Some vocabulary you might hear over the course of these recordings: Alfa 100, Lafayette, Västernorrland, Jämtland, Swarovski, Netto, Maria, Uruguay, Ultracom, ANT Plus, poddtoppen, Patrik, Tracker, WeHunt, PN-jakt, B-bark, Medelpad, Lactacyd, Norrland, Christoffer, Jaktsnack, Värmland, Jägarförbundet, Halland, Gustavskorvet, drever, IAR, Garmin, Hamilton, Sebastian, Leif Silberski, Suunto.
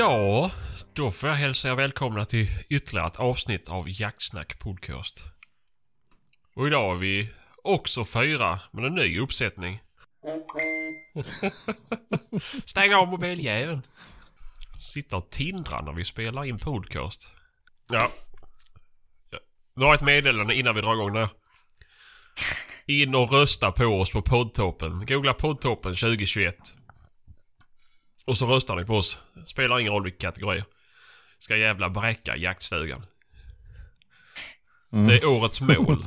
Ja, då får jag hälsa er välkomna till ytterligare ett avsnitt av Jaktsnack podcast. Och idag är vi också fyra med en ny uppsättning. Stäng av mobiljäveln. Sitter och tindrar när vi spelar in podcast. Ja. Nu har jag ett meddelande innan vi drar igång där. In och rösta på oss på poddtoppen. Googla poddtoppen 2021. Och så röstar ni på oss. Spelar ingen roll vilka kategorier. Ska jävla bräcka jaktstugan. Det är årets mål.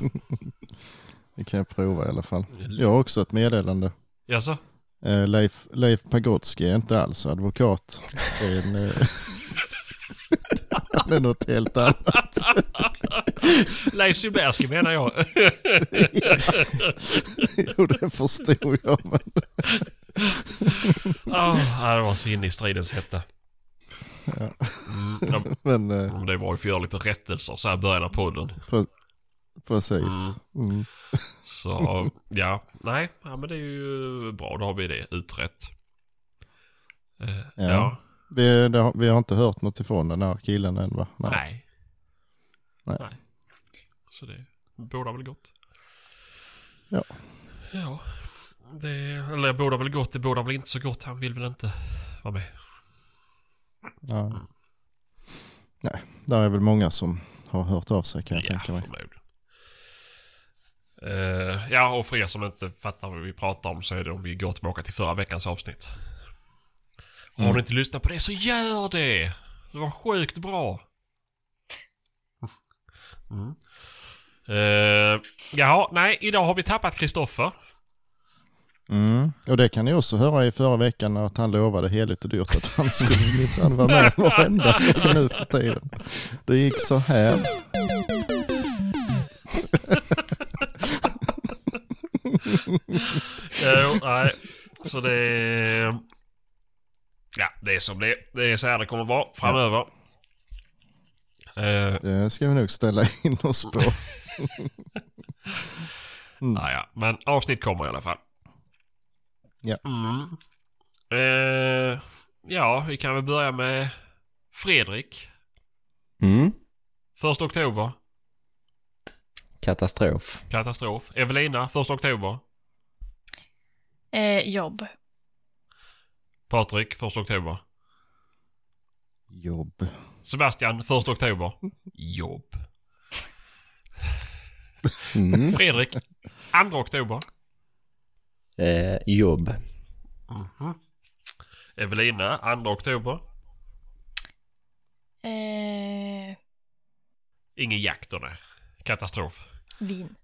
Det kan jag prova i alla fall. Jag har också ett meddelande. Jaså? Leif Pagotski är inte alls advokat. Det är en... Det är något helt annat. Leif Silberski menar jag. Jo, det förstår jag. Det var så inne i stridens hetta. Ja. Men det var ju för att göra lite rättelser så här början av podden. Precis. Mm. Så, ja. Nej, men det är ju bra. Då har vi det utrett. Ja. Vi har inte hört något ifrån den här killen än, va? Nej. Så det båda väl gott. Ja. Eller båda väl gott, det båda väl inte så gott. Han vill väl inte vara med. Nej, där är väl många som har hört av sig, kan jag tänka mig. Ja, och för er som inte fattar vad vi pratar om så är det om vi går tillbaka till förra veckans avsnitt. Har du inte lyssnat på det så gör det. Det var sjukt bra. Idag har vi tappat Christoffer. Och det kan ni också höra i förra veckan att han lovade heligt och dyrt att han skulle minsann vara med varenda nu för tiden. Det gick så här. Så det... Ja, det är som det. Det är så här det kommer vara framöver. Det ska vi nog ställa in oss på. Ja, men avsnitt kommer i alla fall. Ja. Vi kan väl börja med Fredrik. 1 oktober. Katastrof. Evelina, 1 oktober. Jobb. Patrik, 1 oktober. Jobb. Sebastian, 1 oktober. Jobb. Fredrik, 2 oktober. Jobb. Evelina, 2 oktober. Ingen jakt, eller? Katastrof. Vin.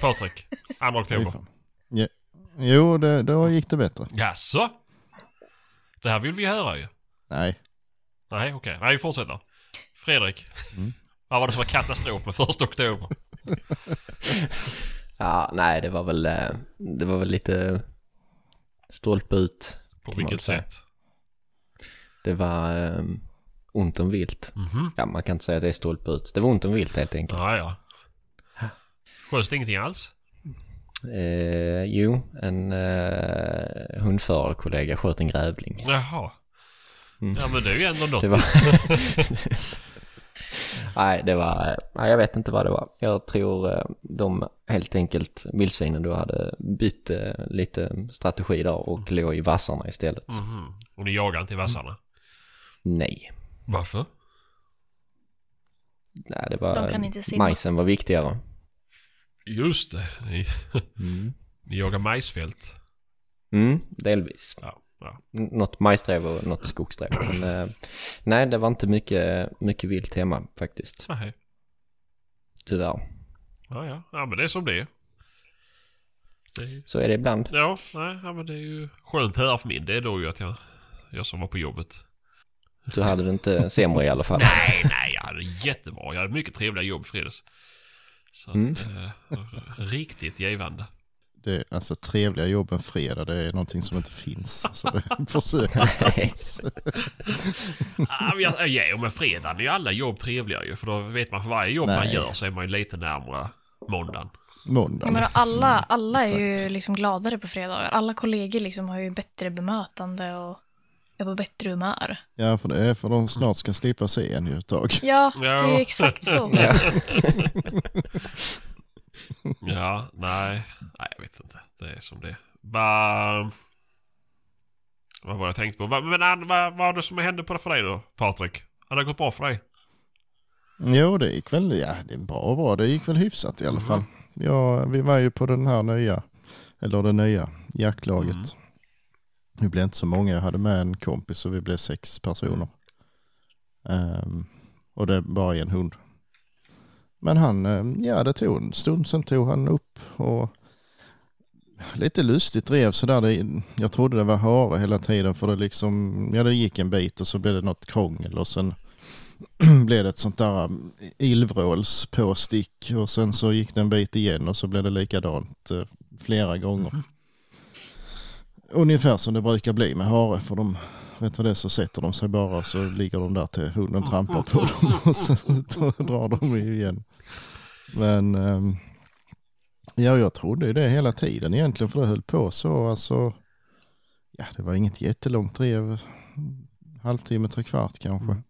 Patrik, 2 oktober. Ja. Jo, då gick det bättre. Jaså? Det här vill vi höra ju. Nej, okej. Okay. Nej, vi fortsätter. Fredrik. Vad var det som var katastrof med 1 oktober? Det var väl lite stolpe ut. På vilket sätt? Det var ont om vilt. Ja, man kan inte säga att det är stolpe ut. Det var ont om vilt helt enkelt. Ja. Sköts det ingenting alls? En hundförarkollega sköt en grävling. Jaha. Ja, men det är ju ändå något. Jag vet inte vad det var. Jag tror de helt enkelt vildsvinen då hade bytt lite strategi där och låg i vassarna istället. Och ni jagar inte i vassarna? Nej. Varför? Nej, det var majsen var viktigare. Just det. Ni jagar majsfält. Delvis. Ja. Något majsdrev och något skogsdrev. Men, nej, det var inte mycket vilt hemma faktiskt. Nej. Tyvärr. Ja, men det är som det är. Så är det ibland. Ja, men det är ju skönt här för min. Det är då ju att jag som var på jobbet. Du hade det inte sämre i alla fall. Nej, jag hade jättebra. Jag hade mycket trevliga jobb fredags. Så att, riktigt givande. Alltså trevliga jobb en fredag, det är någonting som inte finns. Så det försöker inte ens. Men fredag är ju alla jobb trevliga ju. För då vet man för varje jobb man gör så är man ju lite närmare måndagen. Ja, men alla är ju liksom gladare på fredagar. Alla kollegor liksom har ju bättre bemötande och är på bättre humör. Ja, för det är för de snart ska slippa se en ju ett tag. Ja, det är exakt så. Ja, nej, jag vet inte. Det är som det. Vad var jag tänkt på? Men vad var det som hände på det för dig då, Patrik? Har det gått bra för dig? Jo, det gick väl, det är bra. Det gick väl hyfsat i alla fall. Ja, vi var ju på det nya jaktlaget. Det blev inte så många. Jag hade med en kompis och vi blev 6 personer. Och det var en hund. Men han, det tog en stund. Sen tog han upp och lite lustigt drev sådär. Jag trodde det var hare hela tiden. För det liksom, det gick en bit och så blev det något krångel. Och sen blev det ett sånt där illvrålspåstick. Och sen så gick det en bit igen och så blev det likadant flera gånger. Ungefär som det brukar bli med hare, för de vet vad det är, så sätter de sig bara och så ligger de där till hunden trampar på dem och så drar de igen. Men jag trodde det hela tiden egentligen, för det höll på så, alltså det var inget jättelångt drev, halvtimme, 3/4 kanske.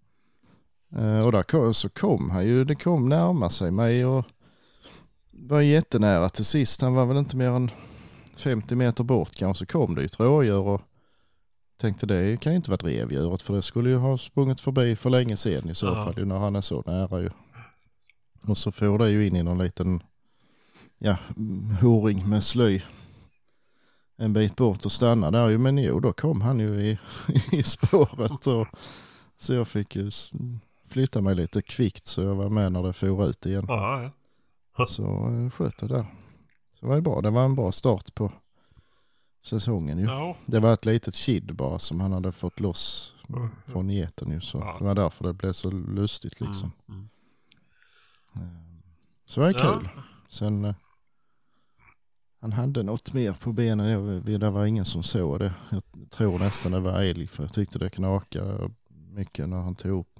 Och där så kom han ju, det kom närma sig mig och var jättenära till sist. Han var väl inte mer än 50 meter bort kanske, kom det ju ett rådjur och tänkte det kan ju inte vara drevdjuret, för det skulle ju ha sprungit förbi för länge sedan i så fall, när han är så nära ju. Och så får det ju in i någon liten horing med slöj en bit bort och stanna där ju, men då kom han ju i spåret och så jag fick ju flytta mig lite kvickt så jag var med när det for ut igen. Så sköt det där. Så det var ju bra. Det var en bra start på säsongen ju. Ja. Det var ett litet kid bara som han hade fått loss från geten ju. Så det var därför det blev så lustigt liksom. Så det var kul. Sen han hade något mer på benen. Det var ingen som såg det. Jag tror nästan det var älg, för jag tyckte det knakade mycket när han tog upp.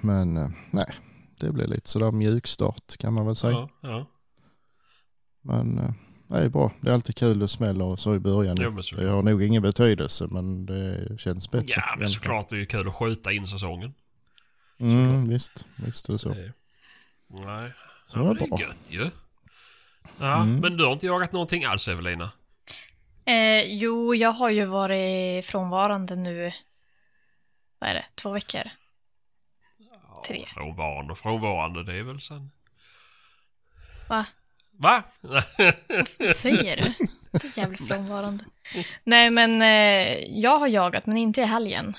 Men nej, det blev lite sådär mjukstart kan man väl säga. Ja. Men det är bra. Det är alltid kul att smälla och så i början. Jo, det har nog ingen betydelse, men det känns bättre. Ja, men såklart det är ju kul att skjuta in säsongen. Visst är det så. Nej, så det är bra. Gött ju. Ja, men du har inte jagat någonting alls, Evelina? Jo, jag har ju varit frånvarande nu, vad är det, 2 veckor? 3. Frånvarande, det är väl sen. Va? Vad säger du? Det är jävligt frånvarande. Nej, men jag har jagat, men inte i helgen.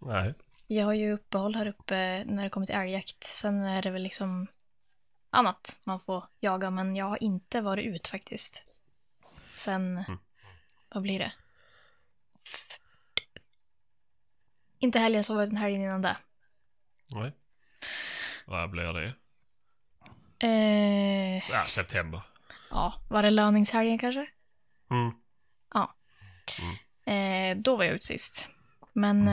Nej. Jag har ju uppehåll här uppe när det kommer till älgjakt. Sen är det väl liksom annat man får jaga, men jag har inte varit ut faktiskt. Sen, vad blir det? Inte helgen, så var det den helgen innan det. Nej. Vad blir det? September. Ja, var det löningshelgen kanske? Ja. Då var jag ut sist. Men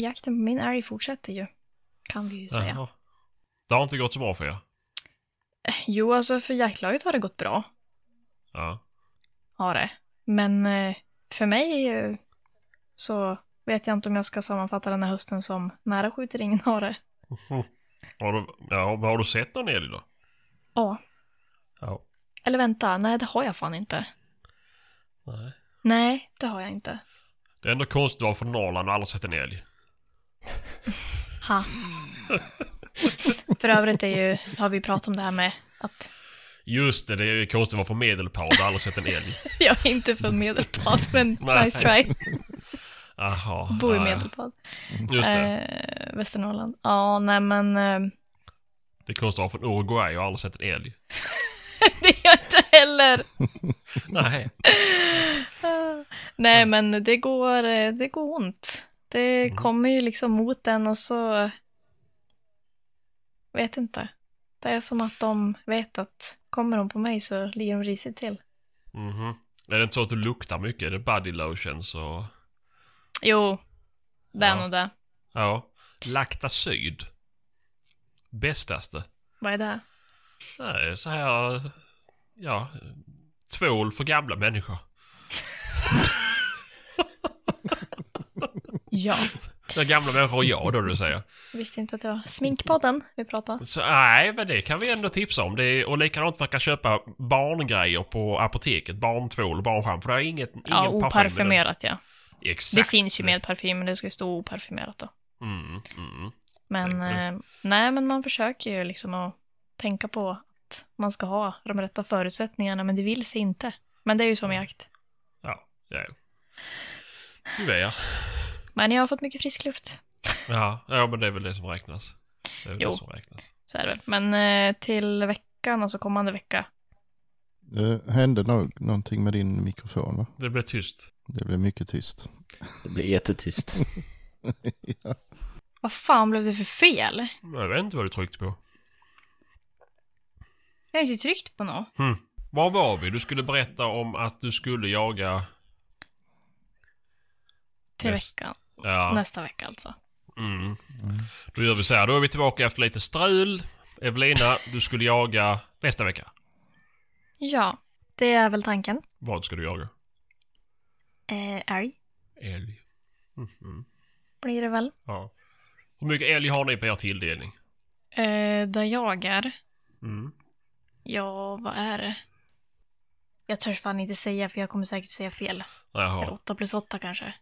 jakten på min älg fortsätter ju, kan vi ju säga. Det har inte gått så bra för er? Jo, alltså för jaktlaget har det gått bra. Ja. Har det. Men för mig så vet jag inte om jag ska sammanfatta den här hösten som nära skjuter ingen hare. Har du sett någon älg då? Ja. Eller vänta, nej det har jag fan inte. Nej, det har jag inte. Det är ändå konstigt att vara från Norrland och alla sett en älg. För övrigt har vi pratat om det här med att... Just det, det är konstigt att vara från Medelpad och alla sett en älg. Jag är inte från Medelpad, men nice try. Aha, bor i Medelpad. Just det. Västernorrland. Ja, nej men... Det är konstigt att vara från Uruguay, jag har aldrig sett en älg. Det är jag inte heller. Nej. Nej, men det går ont. Det kommer ju liksom mot den och så... Vet inte. Det är som att de vet att kommer de på mig så ligger de risigt till. Är det inte så att du luktar mycket? Är det body lotion så... Jo, det är nog det. Ja, Lactacyd. Bästaste. Vad är det? Nej, så här... Tvål för gamla människor. Ja. Så gamla människor och jag då, du säger. Jag visste inte att det var sminkpodden vi pratade. Så, nej, men det kan vi ändå tipsa om. Det är, och likadant man kan köpa barngrejer på apoteket. Barntvål och barnschampo. För det är ingen oparfumerat, parfym. Ja. Exakt. Det finns ju med parfym, men det ska stå oparfumerat då. Men nej, men man försöker ju liksom att tänka på att man ska ha de rätta förutsättningarna, men det vill sig inte. Men det är ju som jakt. Ja, det är det. Men jag har fått mycket frisk luft. Ja, men det är väl det som räknas. Det är det som räknas. Så är det väl. Men till veckan, alltså kommande vecka. Det hände någonting med din mikrofon, va? Det blev tyst. Det blev mycket tyst. Det blev jättetyst. Ja. Vad fan blev det för fel? Jag vet inte vad du tryckte på. Jag har inte tryckt på något. Var var vi? Du skulle berätta om att du skulle jaga... Till veckan. Ja. Nästa vecka alltså. Då gör vi så här. Då är vi tillbaka efter lite strul. Evelina, du skulle jaga nästa vecka. Ja, det är väl tanken. Vad ska du jaga? Älg. Älg. Blir det väl? Ja. Hur mycket älg har ni på er tilldelning? Där jagar. Ja, vad är det? Jag törs fan inte säga, för jag kommer säkert säga fel. Jaha. 8+8 kanske.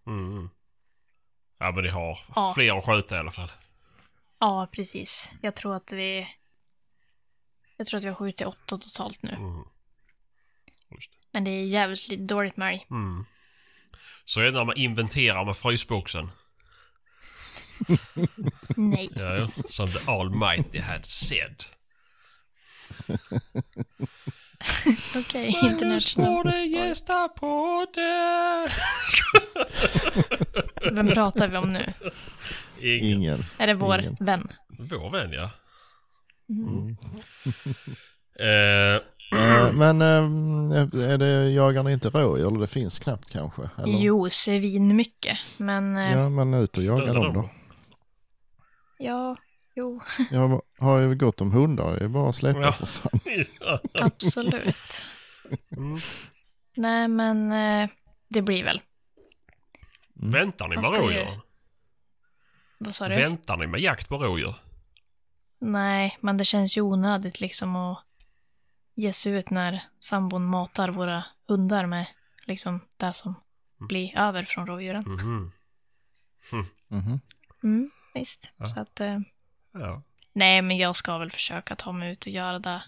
Ja, men det har fler att skjuta i alla fall. Ja, precis. Jag tror att vi har skjutit 8 totalt nu. Just det. Men det är jävligt dåligt med älg. Så är det när man inventerar med frysboxen. Nej. Ja, som the almighty had said. Okej, international. Vem pratar vi om nu? Ingen. Är det vår vän? Vår vän, ja. Men är det jagarna inte rådjur? Eller det finns knappt kanske? Eller? Jo, svin mycket. Men, ja, men ut och jaga dem då. Ja, jo. Jag har ju gått om hundar. Det är bara att släppa för fan. Absolut. Nej, men det blir väl. Väntar ni med rådjur? Vad sa du? Väntar ni med jakt på rådjur? Nej, men det känns ju onödigt liksom att ge sig ut när sambon matar våra hundar med liksom det som blir över från rådjuren. Visst. Ja. Så att, nej, men jag ska väl försöka ta mig ut och göra det.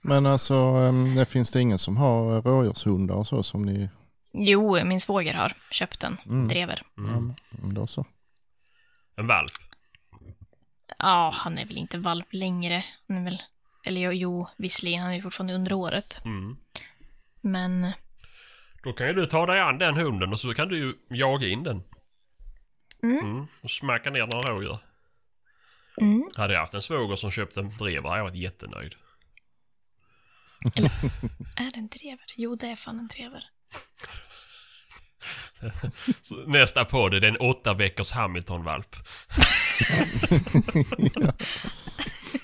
Men alltså, det finns det ingen som har rådjurshundar och så som ni... Jo, min svåger har köpt en drever. Då så. En valp? Ja, han är väl inte valp längre. Han är väl... Eller jo, visserligen, han är ju fortfarande under året. Men... Då kan ju du ta dig an den hunden och så kan du ju jaga in den. Och smäcka ner några rådjur. Hade jag haft en svåger som köpte en drever hade jag varit jättenöjd. Eller, är det en drever? Jo, det är fan en drever. Nästa podd är den 8 veckors Hamilton-valp.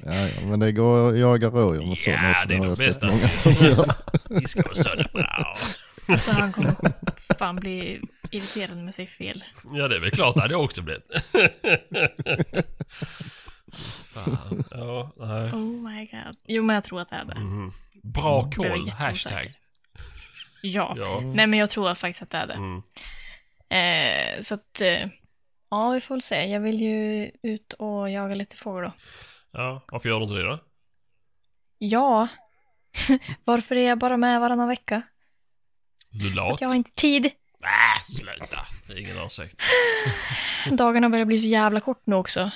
Ja, men det går att jaga rådjur och så. Ja, det är de bästa. Många som gör. Vi ska vara sådär bra. Alltså han kommer fan bli irriterad med sig fel. Ja, det är väl klart det hade jag också blivit. Fan, nej. Oh my god. Jo, men jag tror att det är det. Bra koll, hashtag. Ja, nej men jag tror faktiskt att det är det. Så att, ja vi får väl se. Jag vill ju ut och jaga lite fågel då. Ja, varför gör du inte det då? Ja, varför är jag bara med varannan vecka? Du lat. Jag har inte tid. Sluta, det är ingen ursäkt. Dagarna börjar bli så jävla kort nu också.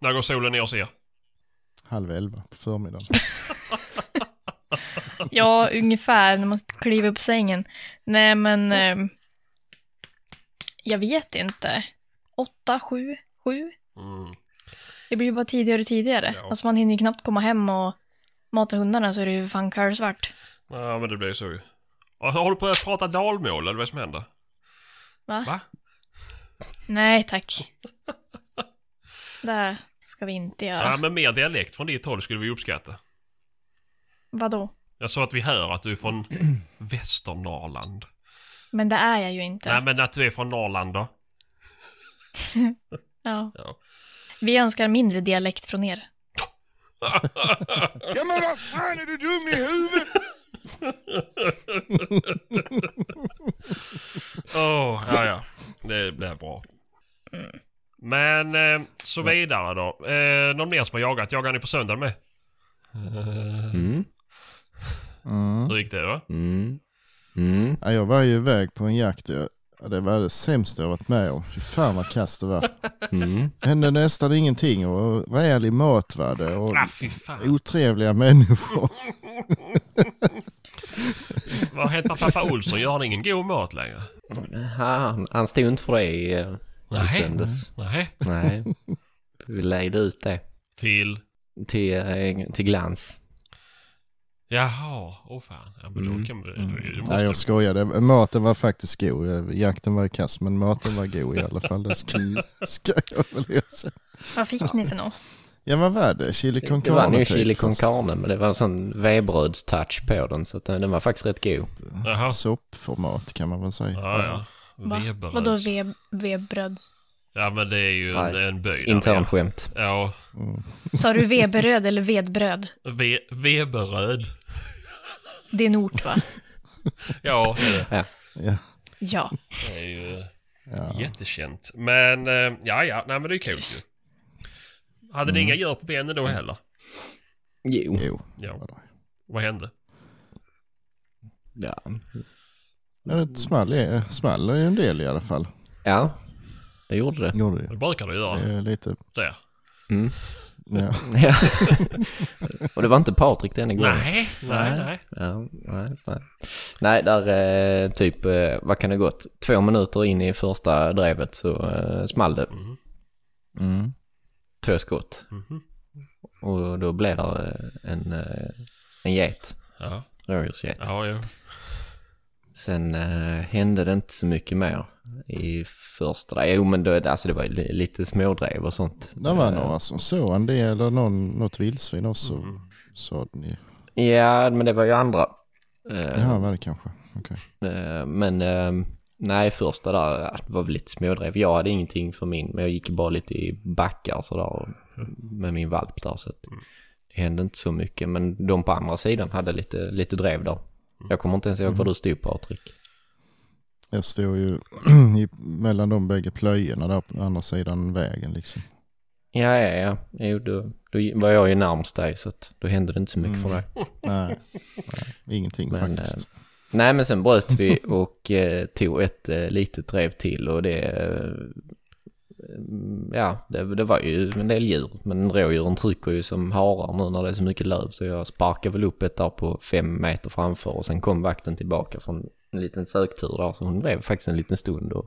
När går solen ner och ser? 22:30 på förmiddagen. Ja, ungefär när man kliver upp sängen. Nej, men jag vet inte. 8, 7. Det blir ju bara tidigare och tidigare. Ja. Alltså man hinner ju knappt komma hem och mata hundarna så är det ju fan kallsvart. Ja, men det blir ju så ju. Har du på att prata dalmål eller vad som händer? Va? Nej, tack. Det ska vi inte göra. Ja, men mer dialekt från ditt håll skulle vi uppskatta. Vadå? Jag sa att vi hör att du är från Västernorrland. Men det är jag ju inte. Nej, men att du är från Norrland då. Ja. Ja. Vi önskar mindre dialekt från er. Ja, men vad fan, är du dum i huvudet? Åh, ja. Det blir bra. Mm. Men så vidare då. Någon mer som har jagat? Jagar ni på söndag med? Hur gick det då? Ja, jag var ju iväg på en jakt. Det var det sämsta jag varit med om. Fy fan vad kast det var. Hände nästan ingenting. Och rejälig mat var det. Och otrevliga människor. Vad heter pappa Olsson? Jag har ingen god mat längre. Han stod inte för det i söndags. Nej. Vi lejde ut det. Till glans. Jaha, fan. Ja, men då kan nej, jag skojade. Maten var faktiskt god. Jakten var kass, men maten var god i alla fall. Det ska jag väl läsa. Vad fick ni för något? Ja, vad var det? Chili con carne. Det var nu chili con carne, men det var en sån vebröds-touch på den, så att den var faktiskt rätt god. Jaha. Soppformat kan man väl säga. Ja. Vebröds. Vadå vebröds? Ja, men det är ju en böj. Intern skämt. Ja. Sa du veberöd eller vedbröd? Veberöd. Det är en ort, va? Ja, det är det. Ja. Det är ju jättekänt. Men nej, men det är kul ju. Hade ni inga djur på benen då heller? Jo. Ja. Vad hände? Ja. Ett small är ju en del i alla fall. Ja. Jag gjorde det. Det brukar du göra. Lite. Där. Mm. Ja. Och det var inte Patrik den igår. Nej. Ja, nej. Nej, där typ, vad kan det gått? 2 minuter in i första drevet så small det. Mm. 2 skott. Mm. Och då blev det en get. Ja. Rådjursget. Ja. Sen hände det inte så mycket mer i första. Jo, men då, alltså, det var lite smådrev och sånt. Det var några som såg en del eller något vildsvin också, sa ni. Ja, men det var ju andra. Ja, var det kanske. Okay. Men nej, första där var väl lite smådrev. Jag hade ingenting för min, men jag gick bara lite i backar så där, med min valp där. Så det hände inte så mycket, men de på andra sidan hade lite drev där. Jag kommer inte ens ihåg vad du stod, Patrik. Jag står ju mellan de bägge plöjorna där på andra sidan vägen liksom. Ja. Jo, då var jag ju närmast dig, så att då hände det inte så mycket för dig. Nej, ingenting faktiskt. Nej, men sen bröt vi och tog ett litet drev till, och det... det var ju en del djur, men rådjuren trycker ju som harar nu när det är så mycket löv, så jag sparkade väl upp ett där på 5 meter framför, och sen kom vakten tillbaka från en liten söktur där, så hon drev faktiskt en liten stund och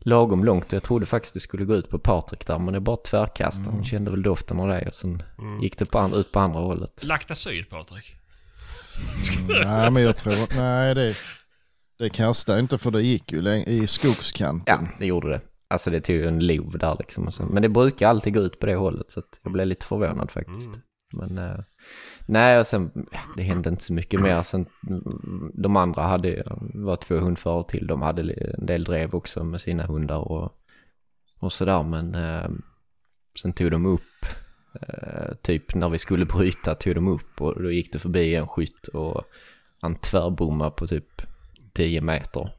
lagom långt. Jag trodde faktiskt det skulle gå ut på Patrik där, men det bara tvärkastade. Hon kände väl doften av det, och sen gick det ut på andra hållet. Lagt asyd, Patrik? Nej, men jag tror det kastade inte, för det gick ju i skogskanten. Ja, det gjorde det. Alltså det tog ju en lov där liksom. Men det brukar alltid gå ut på det hållet, så att jag blev lite förvånad faktiskt. Men nej, och sen det hände inte så mycket mer. Sen, de andra var 2 hundförare till. De hade en del drev också med sina hundar och sådär. Men sen tog de upp, typ när vi skulle bryta tog de upp, och då gick det förbi en skytt och han tvärbomma på typ 10 meter.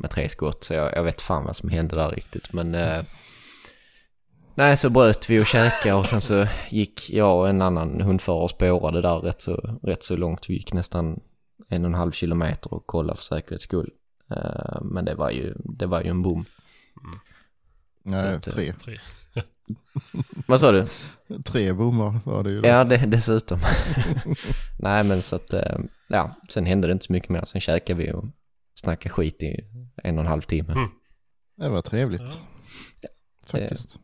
Med 3 skott, så jag vet fan vad som hände där riktigt, men nej, så bröt vi och käkade, och sen så gick jag och en annan hundförare och spårade där rätt så långt. Vi gick nästan 1,5 kilometer och kollade för säkerhets skull, men det var ju en bom. Nej, 3. Vad sa du? 3 bommar var det ju då. Ja, dessutom. Nej, men så att sen hände det inte så mycket mer. Sen käkade vi och snacka skit i 1,5 timme. Det var trevligt. Ja. Faktiskt.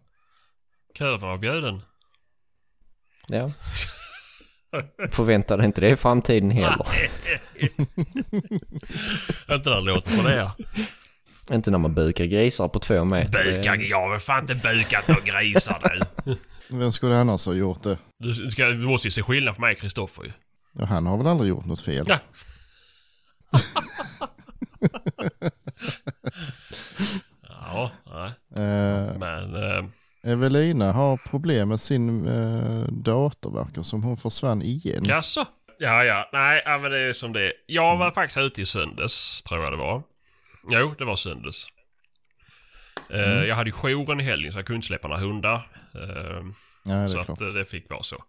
Kul var bjuden. Ja. Förväntar dig inte det i framtiden heller. Inte när det låter så det är. Inte när man bukar grisar på 2 meter. Jag har fan inte bukat några grisar nu. Vem skulle annars ha gjort det? Du måste ju se skillnad för mig, Christoffer. Ja, han har väl aldrig gjort något fel. Ja. Ja, nej. Men Evelina har problem med sin datorverkare som hon försvann igen. Jaså? Ja. Nej, men det är ju som det är. Jag var faktiskt ute i söndags, tror jag det var. Jo, det var söndags. Jag hade ju jouren i helgen så jag kunde inte släppa några hundar. Ja, så klart. Att det fick vara så.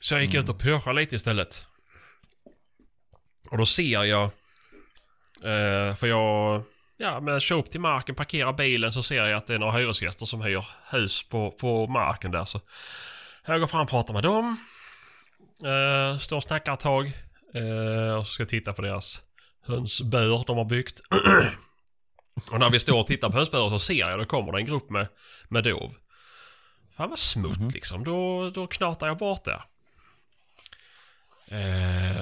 Så jag gick ut och pörschade lite istället. Och då ser jag... för jag... Ja, men kör upp till marken, parkerar bilen, så ser jag att det är några hyresgäster som hyr hus på marken där. Så jag går fram och pratar med dem. Står och snackar ett tag. Och så ska jag titta på deras hönsbör de har byggt. Och när vi står och tittar på hönsbörer så ser jag att det kommer en grupp med dov. Fan vad smutt liksom. Då knatar jag bort där.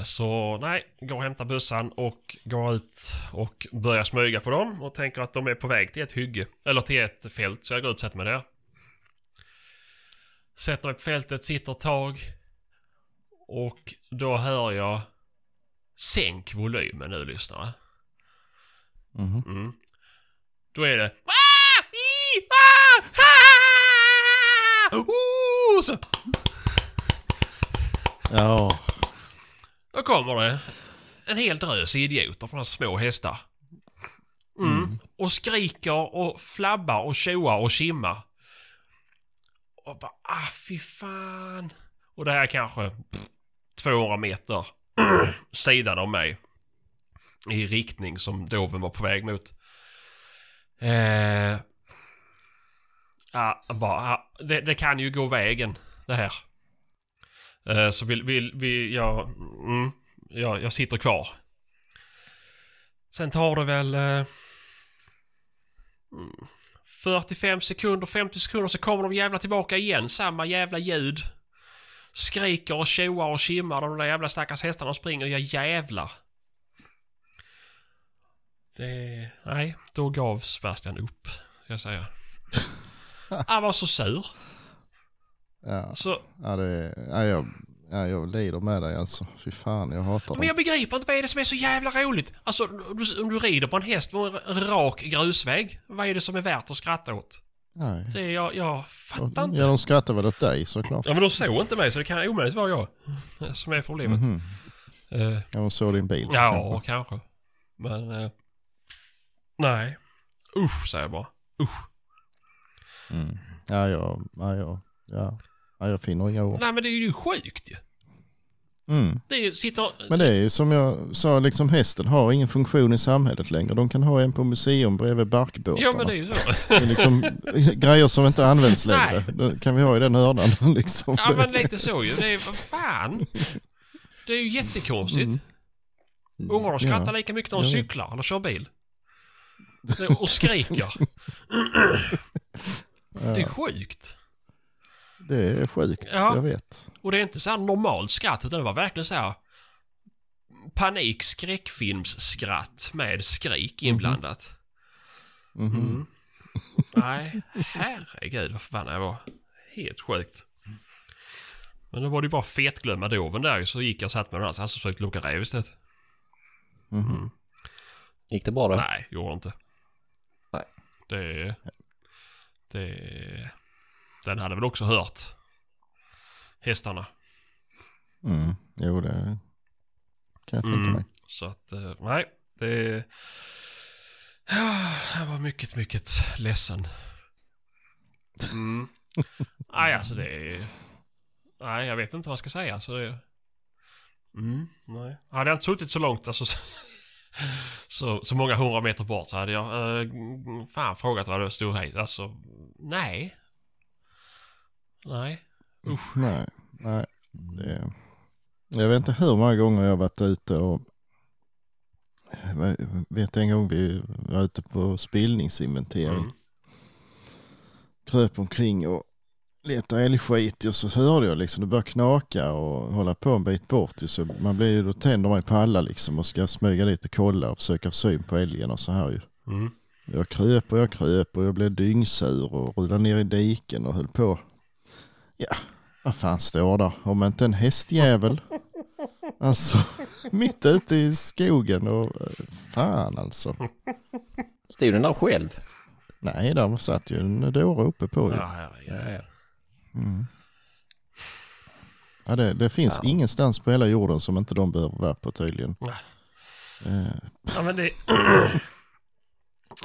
Så nej, går och hämtar bussan och går ut och börjar smyga på dem och tänker att de är på väg till ett hygge eller till ett fält, så jag går ut och sätter mig där, sätter mig på fältet, sitter ett tag och då hör jag: sänk volymen nu, lyssnare. Då är det så. Ja. Då kommer det en hel drös idioter från små hästar. Och skriker och flabbar och tjoar och kimmar. Och bara, fy fan. Och det här är kanske 200 meter sidan om mig. I riktning som doven var på väg mot. Det kan ju gå vägen, det här. Så jag sitter kvar. Sen tar det väl 45 sekunder, 50 sekunder, så kommer de jävla tillbaka igen. Samma jävla ljud. Skriker och tjoar och kimmar. De där jävla stackars hästarna springer. Jag jävlar. Nej, då gav Sebastian upp. Jag säger. Han var så sur. Ja, så, jag lider med dig alltså. Fy fan, jag hatar det. Men jag begriper inte, vad är det som är så jävla roligt? Alltså, om du rider på en häst på en rak grusväg, vad är det som är värt att skratta åt? Nej. Det är jag fattar inte. Ja, de skrattar väl åt dig, såklart. Ja, men de såg inte mig, så det kan omöjligt vara jag som är problemet. Ja, de såg din bil. Ja, kanske. Men, nej. Usch, säger jag bara. Usch. Ja, jag finner inga ord. Nej, men det är ju sjukt ju. Men det är ju som jag sa, liksom, hästen har ingen funktion i samhället längre. De kan ha en på museum bredvid barkbåtarna. Ja, men det är ju så. Det är liksom grejer som inte används längre. Det kan vi ha i den hörnan liksom. Ja, men lite så ju. Det är fan. Det är ju jättekonstigt. Ungarna skrattar lika mycket när de cyklar eller kör bil. Och skriker. Det är sjukt. Det är sjukt, jag vet. Och det är inte så här normalt skratt, utan det var verkligen så här panik, skräckfilmsskratt med skrik inblandat. Nej, herregud, vad förbannad jag var. Helt sjukt. Men då var det ju bara fetglömma doven där, så gick jag och satt med den här, så han försökte locka räv istället. Gick det bra då? Nej, gjorde inte. Nej. Den hade väl också hört hästarna. Jo, det kan jag tänka mig. Så att, nej. Jag var mycket, mycket ledsen. Nej, alltså nej, jag vet inte vad jag ska säga. Så det... nej. Hade jag inte suttit så långt, alltså... Så många hundra meter bort, så hade jag frågat vad det stod här. Alltså, nej. Nej. Usch. Nej. Jag vet inte hur många gånger jag har varit ute och... Jag vet en gång vi var ute på spillningsinventering. Kröp omkring och letade älgskit, och så hörde jag liksom det började knaka och hålla på en bit bort. Så man blir ju, då tänder man ju på alla liksom och ska smyga dit och kolla och försöka få syn på älgen och så här ju. Jag kröp och jag blev dyngsur och rullade ner i diken och höll på. Ja, vad fan står där? Om inte en hästjävel. Alltså. mitt ute i skogen och fan alltså. Stod den där själv? Nej, där satt ju en dåre uppe på. Ja. Mm. Ja, det finns ingenstans på hela jorden som inte de behöver vara på tydligen. Ja, men det...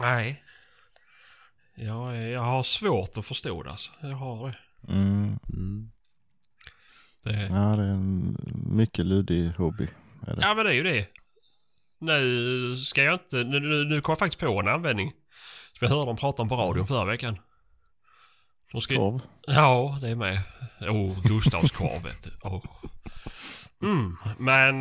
Nej. Jag har svårt att förstå det. Alltså. Jag har det. Mm. Ja, det är en mycket luddig hobby. Är det? Ja, men det är ju det. Nu ska jag inte... Nu kom jag faktiskt på en användning. Som jag hörde dem prata om på radion förra veckan. De ska... Korv? Ja, det är med. Gustavskorvet. Men...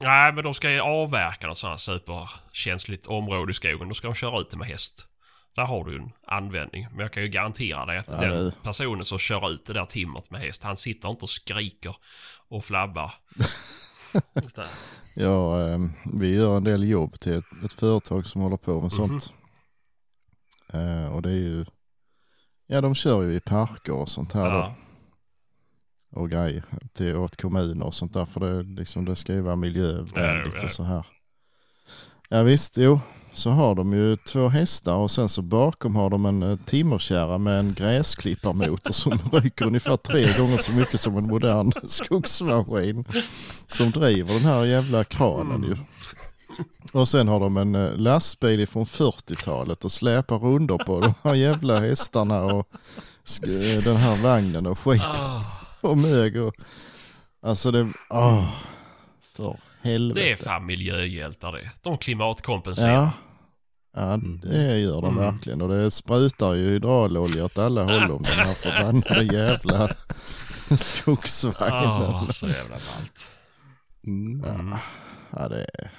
Nej, men de ska ju avverka något sådant superkänsligt område i skogen. Då ska de köra ut det med häst. Där har du en användning. Men jag kan ju garantera dig att den personen som kör ut det där timmet med häst, han sitter inte och skriker och flabbar. Ja, vi gör en del jobb till ett företag som håller på med sånt. Och det är ju... Ja, de kör ju i parker och sånt här då. Och grejer till åt kommuner och sånt där, för det, liksom, det ska ju vara miljövänligt och så här. Ja visst, jo. Så har de ju 2 hästar och sen så bakom har de en timmerkärra med en gräsklipparmotor som ryker ungefär 3 gånger så mycket som en modern skogsmaskin som driver den här jävla kranen ju. Och sen har de en lastbil från 40-talet och släpar runder på de här jävla hästarna och den här vagnen och skit. Och mög och... Alltså det... för helvete. Det är fan miljöhjältar det. De klimatkompenserar. Ja, det gör de verkligen. Och det sprutar ju hydraulolja åt alla håll om den här förbannade jävla skogsvagnen. Så jävla ballt. Ja, det är...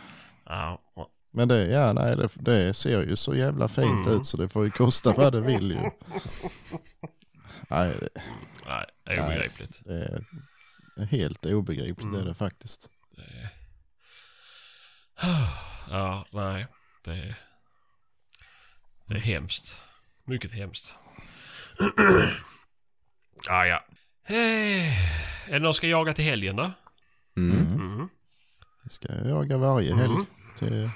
Men det, det ser ju så jävla fint ut så det får ju kosta vad det vill ju. Nej, det är obegripligt. Det är helt obegripligt, det är det faktiskt. Det är hemskt. Mycket hemskt. Är det någon ska jaga till helgen då? Jag ska jaga varje helg till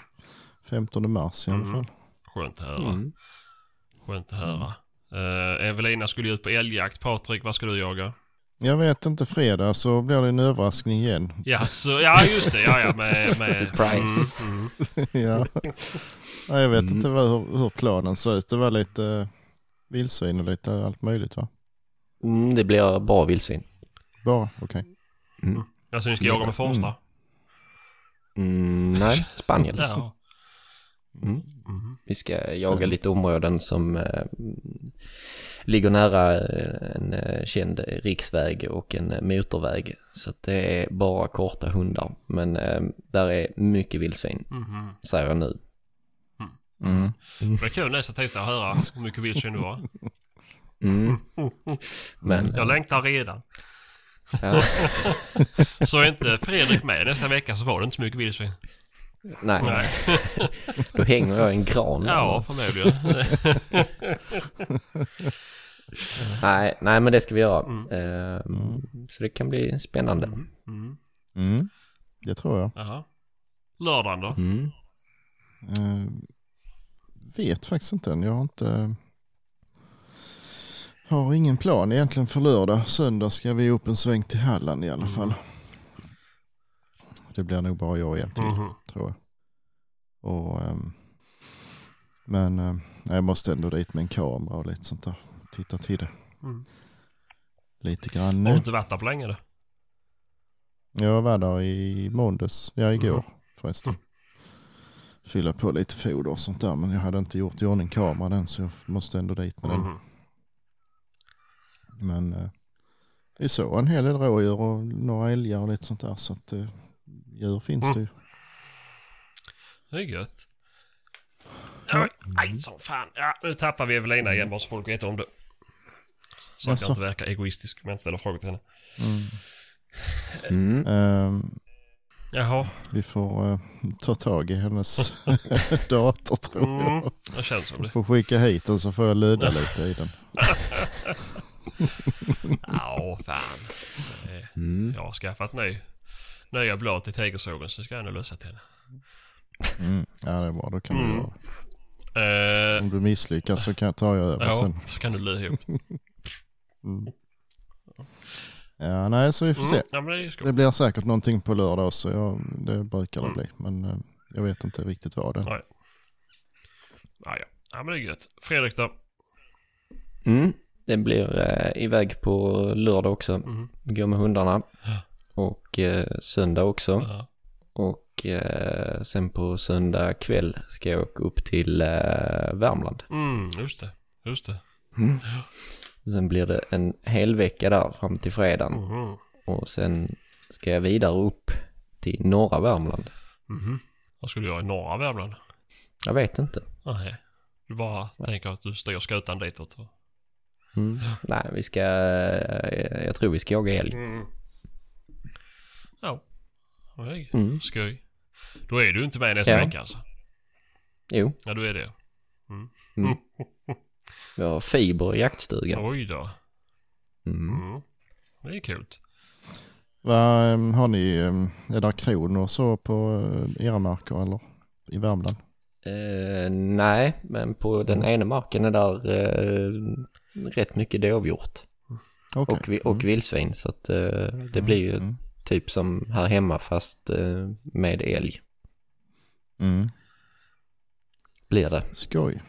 15 mars i alla fall. Skönt att höra. Evelina skulle ut på älgjakt. Patrik, vad ska du jaga? Jag vet inte, fredag så blir det en överraskning igen. Just det. Med price. Jag vet inte hur planen ser ut. Det var lite vildsvin och lite allt möjligt, va? Det blir bara vildsvin. Bara, okej. Alltså ni ska jaga med första? Nej, Spanien. Vi ska jaga lite områden som ligger nära en känd riksväg och en motorväg, så att det är bara korta hundar, men där är mycket vildsvin, säger jag nu. Det var kul nästan att höra hur mycket vildsvin det var. Men jag längtar redan. Så inte Fredrik med nästa vecka, så var det inte så mycket vildsvin. Nej. Då hänger jag i en gran. Ja, förmodligen. nej, men det ska vi göra. Så det kan bli spännande. Det tror jag. Lördagen då? Vet faktiskt inte. Jag har inte... Har ingen plan egentligen för lördag. Söndag ska vi upp en sväng till Halland i alla fall. Det blir nog bara jag egentligen, tror jag. Och, men jag måste ändå dit med en kamera och lite sånt där. Titta till det. Lite grann. Har du inte varit där på länge då? Jag var där i måndags. Ja, igår förresten. Fylla på lite foder och sånt där. Men jag hade inte gjort i ordning kameran än, så jag måste ändå dit med den. Men vi såg en hel del rådjur och några älgar och lite sånt där. Så att... djur finns det ju. Det är gött. Aj, som fan. Ja, nu tappar vi Evelina igen, bara så folk vet om det. Så att jag inte verkar egoistisk, men ställer frågor till henne. Jaha. Vi får ta tag i hennes dator, tror jag. Det känns som det. Får skicka hit den, så får jag löda lite i den. Ja, fan. Jag har skaffat ny nya blad till tigersågen, så ska jag nog lösa till. Ja, det är bra. Då kan du göra. Om du misslyckas så kan jag över sen. Ja, så kan du lösa ihop. Ja, nej, så vi får se. Ja, det blir säkert någonting på lördag också. Det brukar det bli, men jag vet inte riktigt vad det är. Nej. Ja, men det är gött. Fredrik då? Det blir iväg på lördag också. Går med hundarna. Och söndag också. Och sen på söndag kväll ska jag åka upp till Värmland. Just det. Sen blir det en hel vecka där fram till fredagen. Och sen ska jag vidare upp till norra Värmland. Vad ska du göra i norra Värmland? Jag vet inte. Nej. Du bara tänker att du styr skutan ditåt. Nej, jag tror vi ska åka helg. Ja. Skoj. Då är du inte med nästa vecka alltså. Jo. Ja, du är det. Vi har fiber i jaktstugan. Oj då. Det är kul. Har ni, är det kronor så på era marker eller i Värmland? Nej, men på den ena marken är där rätt mycket dovhjort. Okay. Och vildsvin, så att, det blir ju typ som här hemma fast med älg. Blir det. Skoj.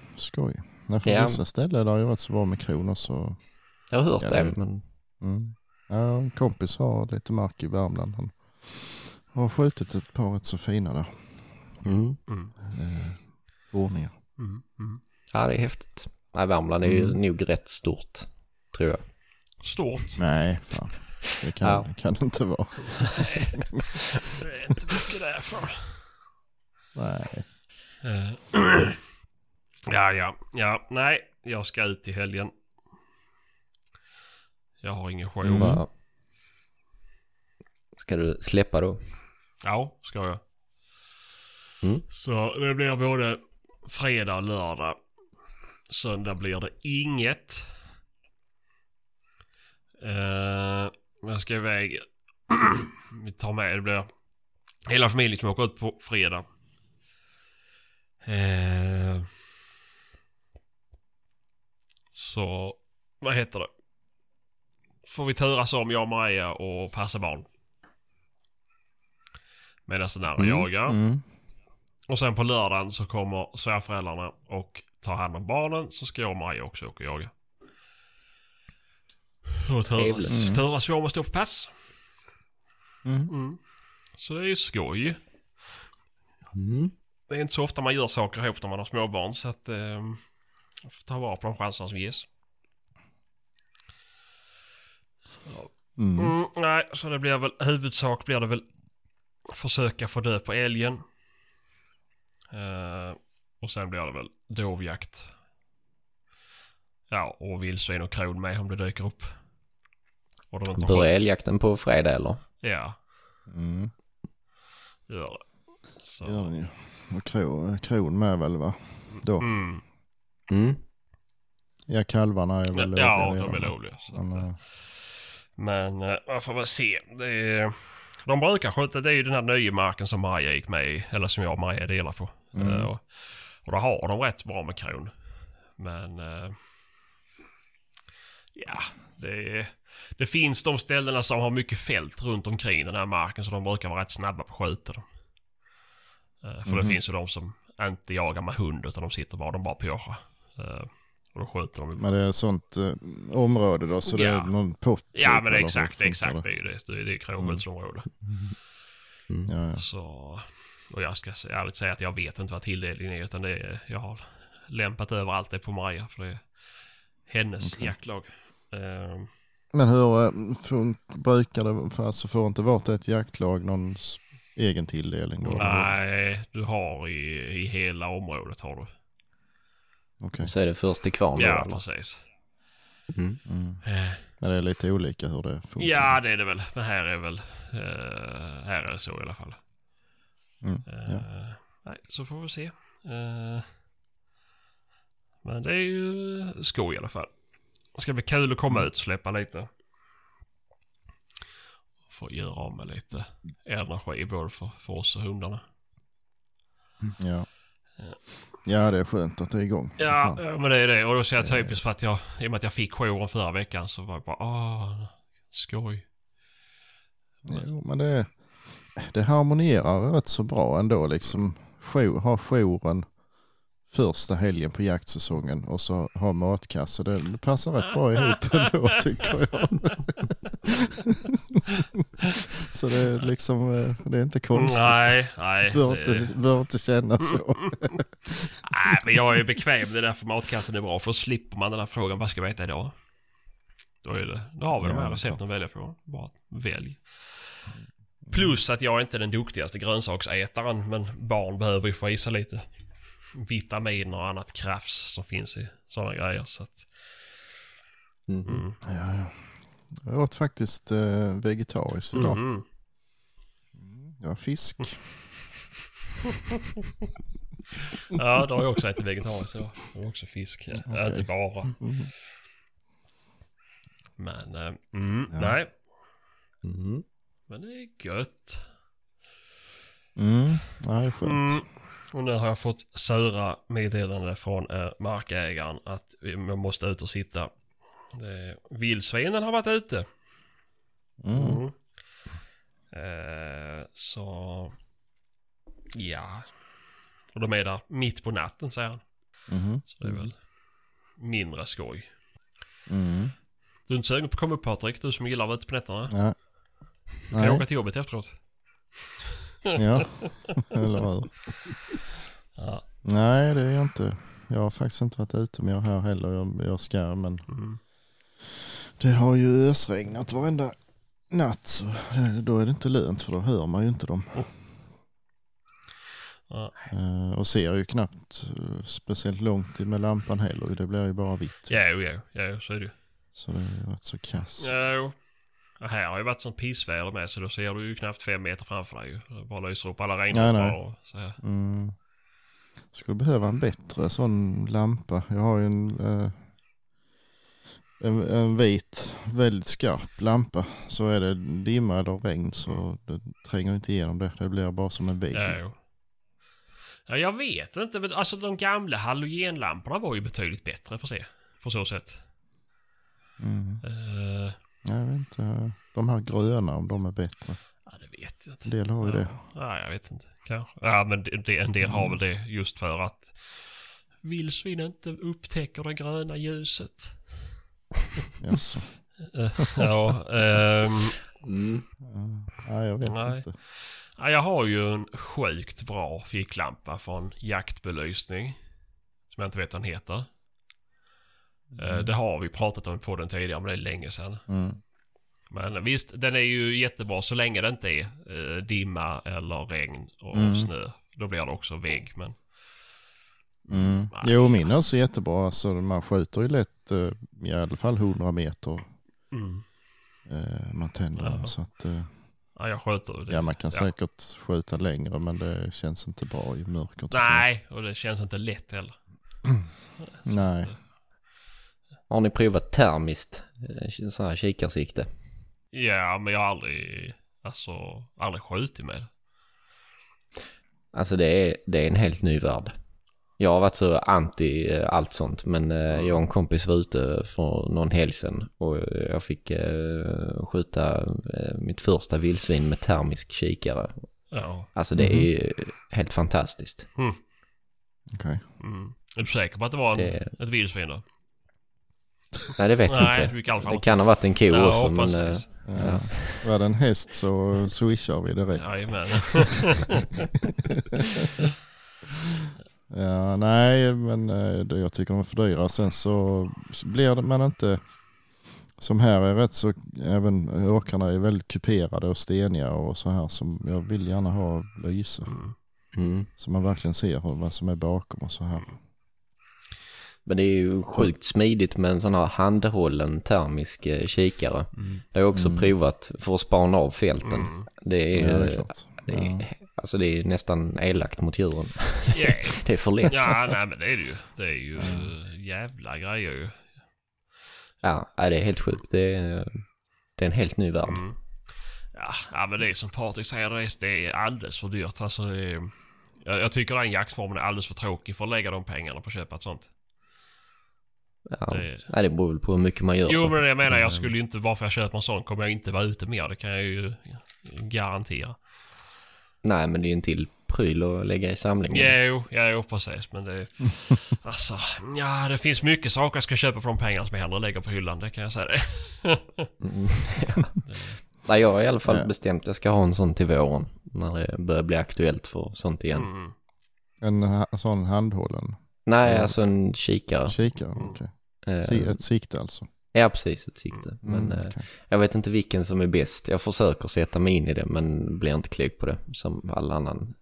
Nej, för vissa ställen där har ju varit så bra med kronor så... Jag har hört det, men... Ja, en kompis har lite mark i Värmland. Han har skjutit ett par rätt så fina där. Ordningar. Ja, det är häftigt. Nej, Värmland är ju nog rätt stort, tror jag. Stort? Nej, fan. Det kan det inte vara. Nej, det är inte mycket därifrån. Nej. Ja. Nej, jag ska ut i helgen. Jag har ingen show. Ska du släppa då? Ja, ska jag. Så det blir både fredag och lördag. Söndag blir det inget. Jag ska iväg. Vi tar med, det blir hela familjen som åker ut på fredag. Så, vad heter det? Får vi turas om, jag och Maja, och passa barn. Medan den andra jagar. Och sen på lördagen så kommer svärföräldrarna och tar hand om barnen. Så ska jag och Maja också åka och jaga. Och turas vi om och stå på pass. Så det är ju skoj. Det är inte så ofta man gör saker ihop när man har småbarn. Så att... får ta vara på de chanserna som ges. Så. Nej, så det blir väl huvudsak blir det väl försöka få dö på älgen. Och sen blir det väl dovjakt. Ja, och vildsvin och kron med om det dyker upp. Börjar älgjakten på fredag eller? Ja. Gör det. Så. Gör den ju. Och kron med väl va? Då. Ja, kalvarna är väl lovliga. Ja, de är lovliga. Men man får väl se. De brukar skjuta, det är ju den här nya marken som Maja gick med i, eller som jag och Maja delar på. Och då har de rätt bra med kron. Men det finns de ställena som har mycket fält runt omkring den här marken, så de brukar vara rätt snabba på att skjuta dem. För det finns ju de som inte jagar med hund, utan de sitter bara, de bara pjårar. Och då skjuter de. Men det är sånt område då, så det är någon pott. Ja, men exakt. Det är kronskjutsområde. Så, och jag ska ärligt säga att jag vet inte vad tilldelningen är, utan jag har lämpat över allt det på Maja, för det är hennes jaktlag. Men hur brukar det, för alltså får inte vara ett jaktlag någon egen tilldelning då? Nej, du har i hela området har du. Okay. Så är det först i kvarn. Ja, då, precis. Men det är lite olika hur det funkar. Ja, det är det väl. Men här är väl här är det så i alla fall. Nej, så får vi se. Men det är ju skoj i alla fall. Det ska bli kul att komma ut och släppa lite. för att göra av med lite energi både för oss och hundarna. Ja. Ja, det är skönt att det är igång. Ja, men det är det. Och då ser jag typiskt för att jag, i och med att jag fick jouren förra veckan, så var jag bara, skoj. Jo, men det harmonierar rätt så bra ändå. Liksom, ha jouren första helgen på jaktsäsongen och så ha matkasse. Det passar rätt bra ihop ändå, tycker jag. Så det är liksom, det är inte konstigt. Nej. Bör inte känna så. Nej, men jag är ju bekväm. Det är därför matkassen är bra. För slipper man den här frågan, vad ska vi äta idag? Då har vi de här recepten att välja på. Bara välj. Plus att jag är inte den duktigaste grönsaksätaren, men barn behöver ju få i sig lite vitaminer och annat krafts som finns i sådana grejer. Så att... Ja. Jag åt faktiskt vegetariskt idag. Ja, fisk. Ja, då har jag också ätit vegetariskt idag. Och också fisk. Okay. Inte bara. Men, nej. Men det är gött. Nej, skönt. Och nu har jag fått sura meddelande från markägaren att man måste ut och sitta. Vildsvinen har varit ute. Så ja. Och de är där mitt på natten, säger han. Så det är väl mindre skoj. Du är inte sugen på att komma upp, Patrik? Du som gillar att vara ute på nätterna. Ja. Kan jag åka till jobbet efteråt? Ja. Eller ja. Nej, det är jag inte. Jag har faktiskt inte varit ute med här heller. Jag ska, men... Det har ju ösregnat varenda natt, så då är det inte lönt, för då hör man ju inte dem. Och ser ju knappt speciellt långt med lampan heller, och det blir ju bara vitt. Ja, så är det. Så det har varit så kass. Ja. Här har ju varit sån pissväder med, så då ser du ju knappt 5 meter framför dig. Det bara lyser upp alla regndroppar och så här. Skulle behöva en bättre sån lampa. Jag har ju en vit, väldigt skarp lampa, så är det dimma eller regn så det tränger inte igenom det. Det blir bara som en vägg. Ja, jag vet inte, men alltså de gamla halogenlamporna var ju betydligt bättre för sig, på så sätt. Jag vet inte. De här gröna, om de är bättre. Ja, det vet jag inte. En del har ju det. Ja, jag vet inte. Kanske. Ja, men en del har väl det just för att vildsvin inte upptäcker det gröna ljuset. Yes. Jag vet inte. Ja, jag har ju en sjukt bra ficklampa från Jaktbelysning som jag inte vet vad den heter. Det har vi pratat om på den tidigare, men det är länge sedan. Men visst, den är ju jättebra så länge det inte är dimma eller regn och snö. Då blir det också vägg, men Jo, min är också jättebra. Alltså, man skjuter ju lätt i alla fall 100 meter. Man tänder dem, så att jag skjuter det. Ja, man kan säkert skjuta längre, men det känns inte bra i mörker. Nej, och det känns inte lätt heller. Nej. Har ni provat termiskt så här kikarsikte? Ja, men jag har aldrig skjutit med. Alltså det är en helt ny värld. Jag har varit så anti allt sånt, men jag och en kompis var ute för någon helg sedan och jag fick skjuta mitt första vildsvin med termisk kikare. Ja. Alltså det är ju helt fantastiskt. Okej. Är du säker på att det var ett vildsvin då? Nej, det vet jag inte. Det kan ha varit en ko också, men... Var det en häst så swishar vi direkt. Jajamän. Ja, nej, men jag tycker de är för dyra. Sen så blir man inte... Som här är rätt så... Även åkarna är väldigt kuperade och steniga och så här, som jag vill gärna ha lyser. Så man verkligen ser vad som är bakom och så här. Men det är ju sjukt smidigt med en sån här handhållen termisk kikare. Det har jag också provat för att spana av fälten. Det är klart. Alltså det är nästan elakt mot djuren. Det är för lätt. Ja, nej, men det är det ju. Det är ju jävla grejer ju. Ja, det är helt sjukt. Det är en helt ny värld. Ja, men det är som Patrik säger, det är alldeles för dyrt. Alltså, jag tycker den jaktformen är alldeles för tråkig för att lägga de pengarna på att köpa ett sånt. Ja, det beror väl på hur mycket man gör. Jo, men jag menar, jag skulle ju inte, varför jag köper en sån kommer jag inte vara ute mer, det kan jag ju garantera. Nej, men det är ju en till pryl att lägga i samlingen. Jo, precis, men det alltså, ja, det finns mycket saker jag ska köpa för de pengarna som jag hellre lägger på hyllan, det kan jag säga det. Nej, jag har i alla fall bestämt att jag ska ha en sån till våren när det börjar bli aktuellt för sånt igen. Mm. En sån handhållen? Nej, alltså en kikare. Kikare, okej. Okay. Ett sikte alltså? Ja, precis, ett sikte. Men okay. Jag vet inte vilken som är bäst. Jag försöker sätta mig in i det, men blir inte klok på det som all annan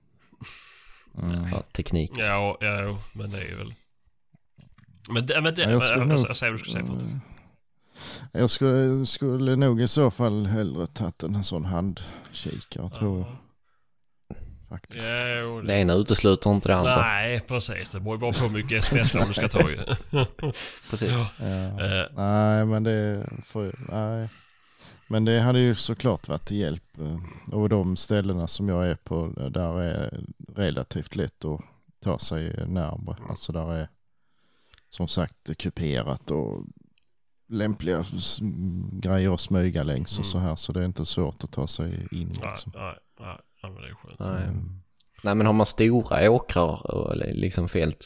teknik. Ja, men det är väl... Men jag säger vad du skulle säga på det. Jag skulle nog i så fall hellre tagit en sån handkikare, tror jag. Faktiskt. Ja, det ena utesluter inte det andra. Nej, precis. Det beror bara på hur mycket SPS du ska ta. Precis. Ja. Nej, men det hade ju såklart varit till hjälp. Och de ställena som jag är på, där är relativt lätt att ta sig närmare. Alltså där är som sagt kuperat och lämpliga grejer att smyga längs och så här, så det är inte svårt att ta sig in. Liksom. Nej, men det är skönt. Nej, men har man stora åkrar och liksom fält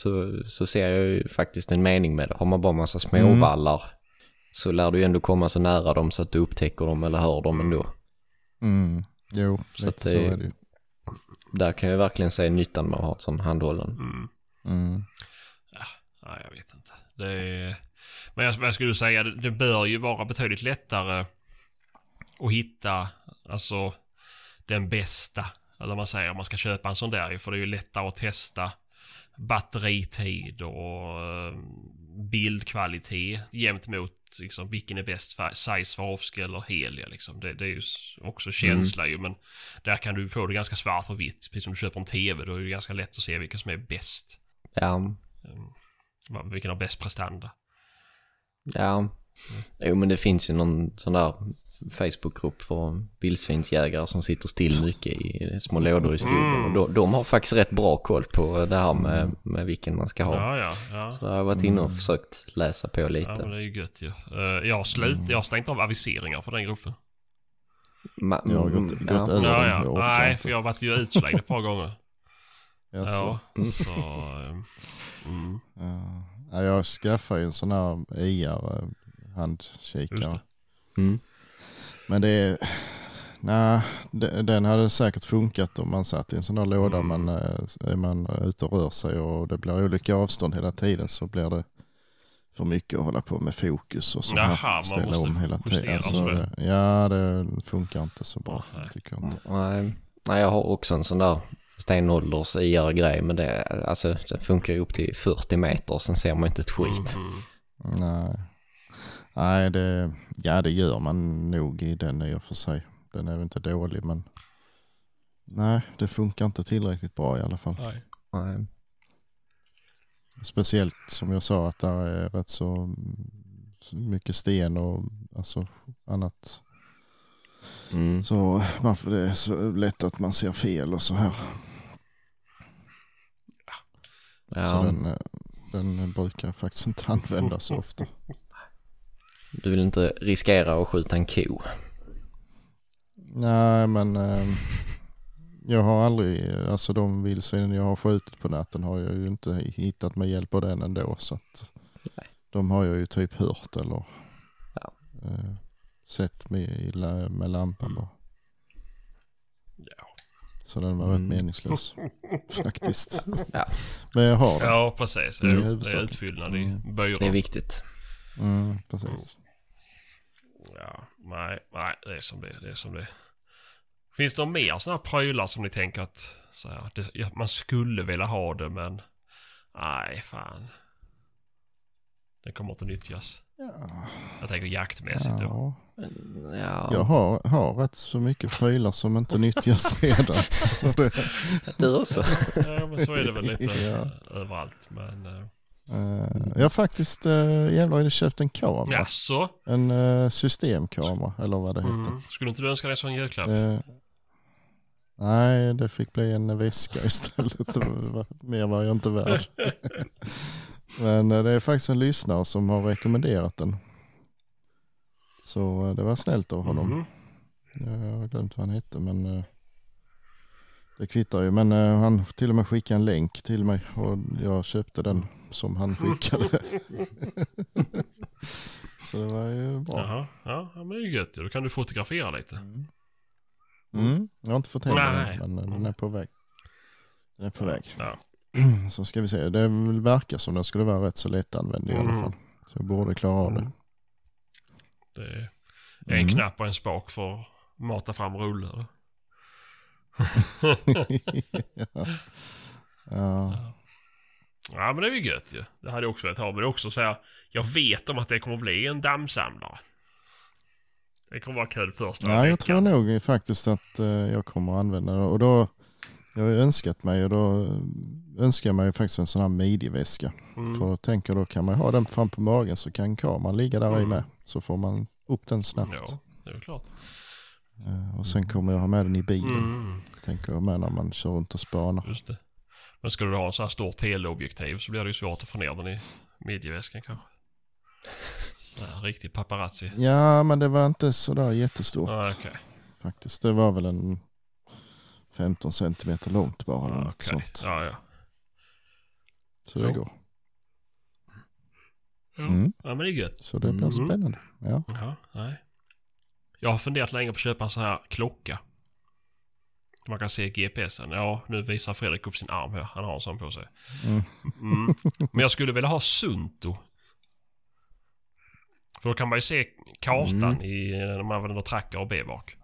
så ser jag ju faktiskt en mening med det. Har man bara massa småvallar så lär du ju ändå komma så nära dem så att du upptäcker dem eller hör dem ändå. Jo, så att så är det ju. Där kan jag verkligen säga nyttan med att ha ett sån handhållen. Ja, jag vet inte. Det är... Men jag skulle säga, det bör ju vara betydligt lättare att hitta, alltså den bästa, eller man säger om man ska köpa en sån där, för det är ju lättare att testa batteritid och bildkvalitet jämt mot liksom, vilken är bäst size, Swarovski eller Helia liksom. Det är ju också känsla ju, men där kan du få det ganska svart och vitt, precis som du köper en tv, då är det ganska lätt att se vilken som är bäst. Vilken har bäst prestanda. Jo, men det finns ju någon sån där Facebookgrupp för vildsvinsjägare som sitter still mycket i små lådor i skogen. De har faktiskt rätt bra koll på det här med vilken man ska ha. Ja. Så jag har varit inne och försökt läsa på lite. Ja, men det är ju gött ju. Jag har stängt av aviseringar för den gruppen. Jag har gått över den. Nej, för jag har varit ju utslängd ett par gånger. Jag skaffar ju en sån här IAR handkikare. Men det är... Nej, den hade säkert funkat om man satt i en sån här låda. Men är man ute och rör sig och det blir olika avstånd hela tiden så blir det för mycket att hålla på med fokus och så här, ställa om hela tiden. Alltså, det funkar inte så bra, tycker jag inte. Nej, jag har också en sån där stenålders IR-grej, men det funkar ju upp till 40 meter, sen ser man inte ett skit. Nej, det gör man nog i den i och för sig. Den är ju inte dålig, men nej, det funkar inte tillräckligt bra i alla fall. Nej. Speciellt som jag sa att det är rätt så mycket sten och alltså annat. Så varför det är så lätt att man ser fel och så här. Så den brukar faktiskt inte användas så ofta. Du vill inte riskera att skjuta en ko? Nej, men jag har aldrig, alltså de vildsvinen jag har skjutit på natten har jag ju inte hittat med hjälp av den ändå, så att de har jag ju typ hört eller sett med lampan bara. Så den var rätt meningslös faktiskt. Men jag har den. Ja, precis. Det är utfyllnad i böjor. Det är viktigt. Precis. Nej, det är som det, Finns det mer sådana här prylar som ni tänker att så här, man skulle vilja ha det, men nej, fan, det kommer inte nyttjas? Jag tänker jaktmässigt då. Jag har rätt så mycket prylar som inte nyttjas redan. Du också? Ja, men så är det väl lite överallt, men Jag har faktiskt jävlar köpt en kamera. Jaså? En systemkamera eller vad det heter. Skulle inte du önska dig som en julklapp? Nej, det fick bli en väska istället. Mer var jag inte värd. Men det är faktiskt en lyssnare som har rekommenderat den. Så det var snällt av honom. Jag har glömt vad han hette, men det kvittar ju. Men han till och med skickade en länk till mig och jag köpte den som han skickade. Så det var ju bra. Jaha, ja, men det är ju gött. Då kan du fotografera lite. Jag har inte fått hända den, men den är på väg. Den är på väg. Ja. Så ska vi se. Det verkar som den skulle vara rätt så lättanvändig i alla fall. Så jag borde klara av det. Det är en knapp och en spak för att mata fram rullar. Ja, men det är ju gött ju. Det hade jag också velat ha, men det är också så här, jag vet om att det kommer bli en dammsamlare. Det kommer vara kul första veckan. Ja, jag tror nog faktiskt att jag kommer använda det. Och då, jag har önskat mig, och då önskar jag mig faktiskt en sån här midjeväska. För då tänker jag, då kan man ha den fram på magen så kan kameran ligga där i med. Så får man upp den snabbt. Ja, det är klart. Och sen kommer jag ha med den i bilen. Tänker jag med när man kör runt och spanar. Just det. Men ska du ha en så här stor teleobjektiv så blir det ju svårt att få ner den i midjeväskan kanske. Ja, riktig paparazzi. Ja, men det var inte så där jättestort. Ah, okay. Faktiskt, det var väl en 15 cm långt bara eller något sånt. Ja, ja. Så det går. Ja, men det är gött. Så det blir spännande. Ja. Ja, nej. Jag har funderat länge på att köpa en sån här klocka. Man kan se GPSen. Ja, nu visar Fredrik upp sin arm här. Han har en sån på sig. Men jag skulle vilja ha Suunto. För då kan man ju se kartan när man använder Tracker och B-bark.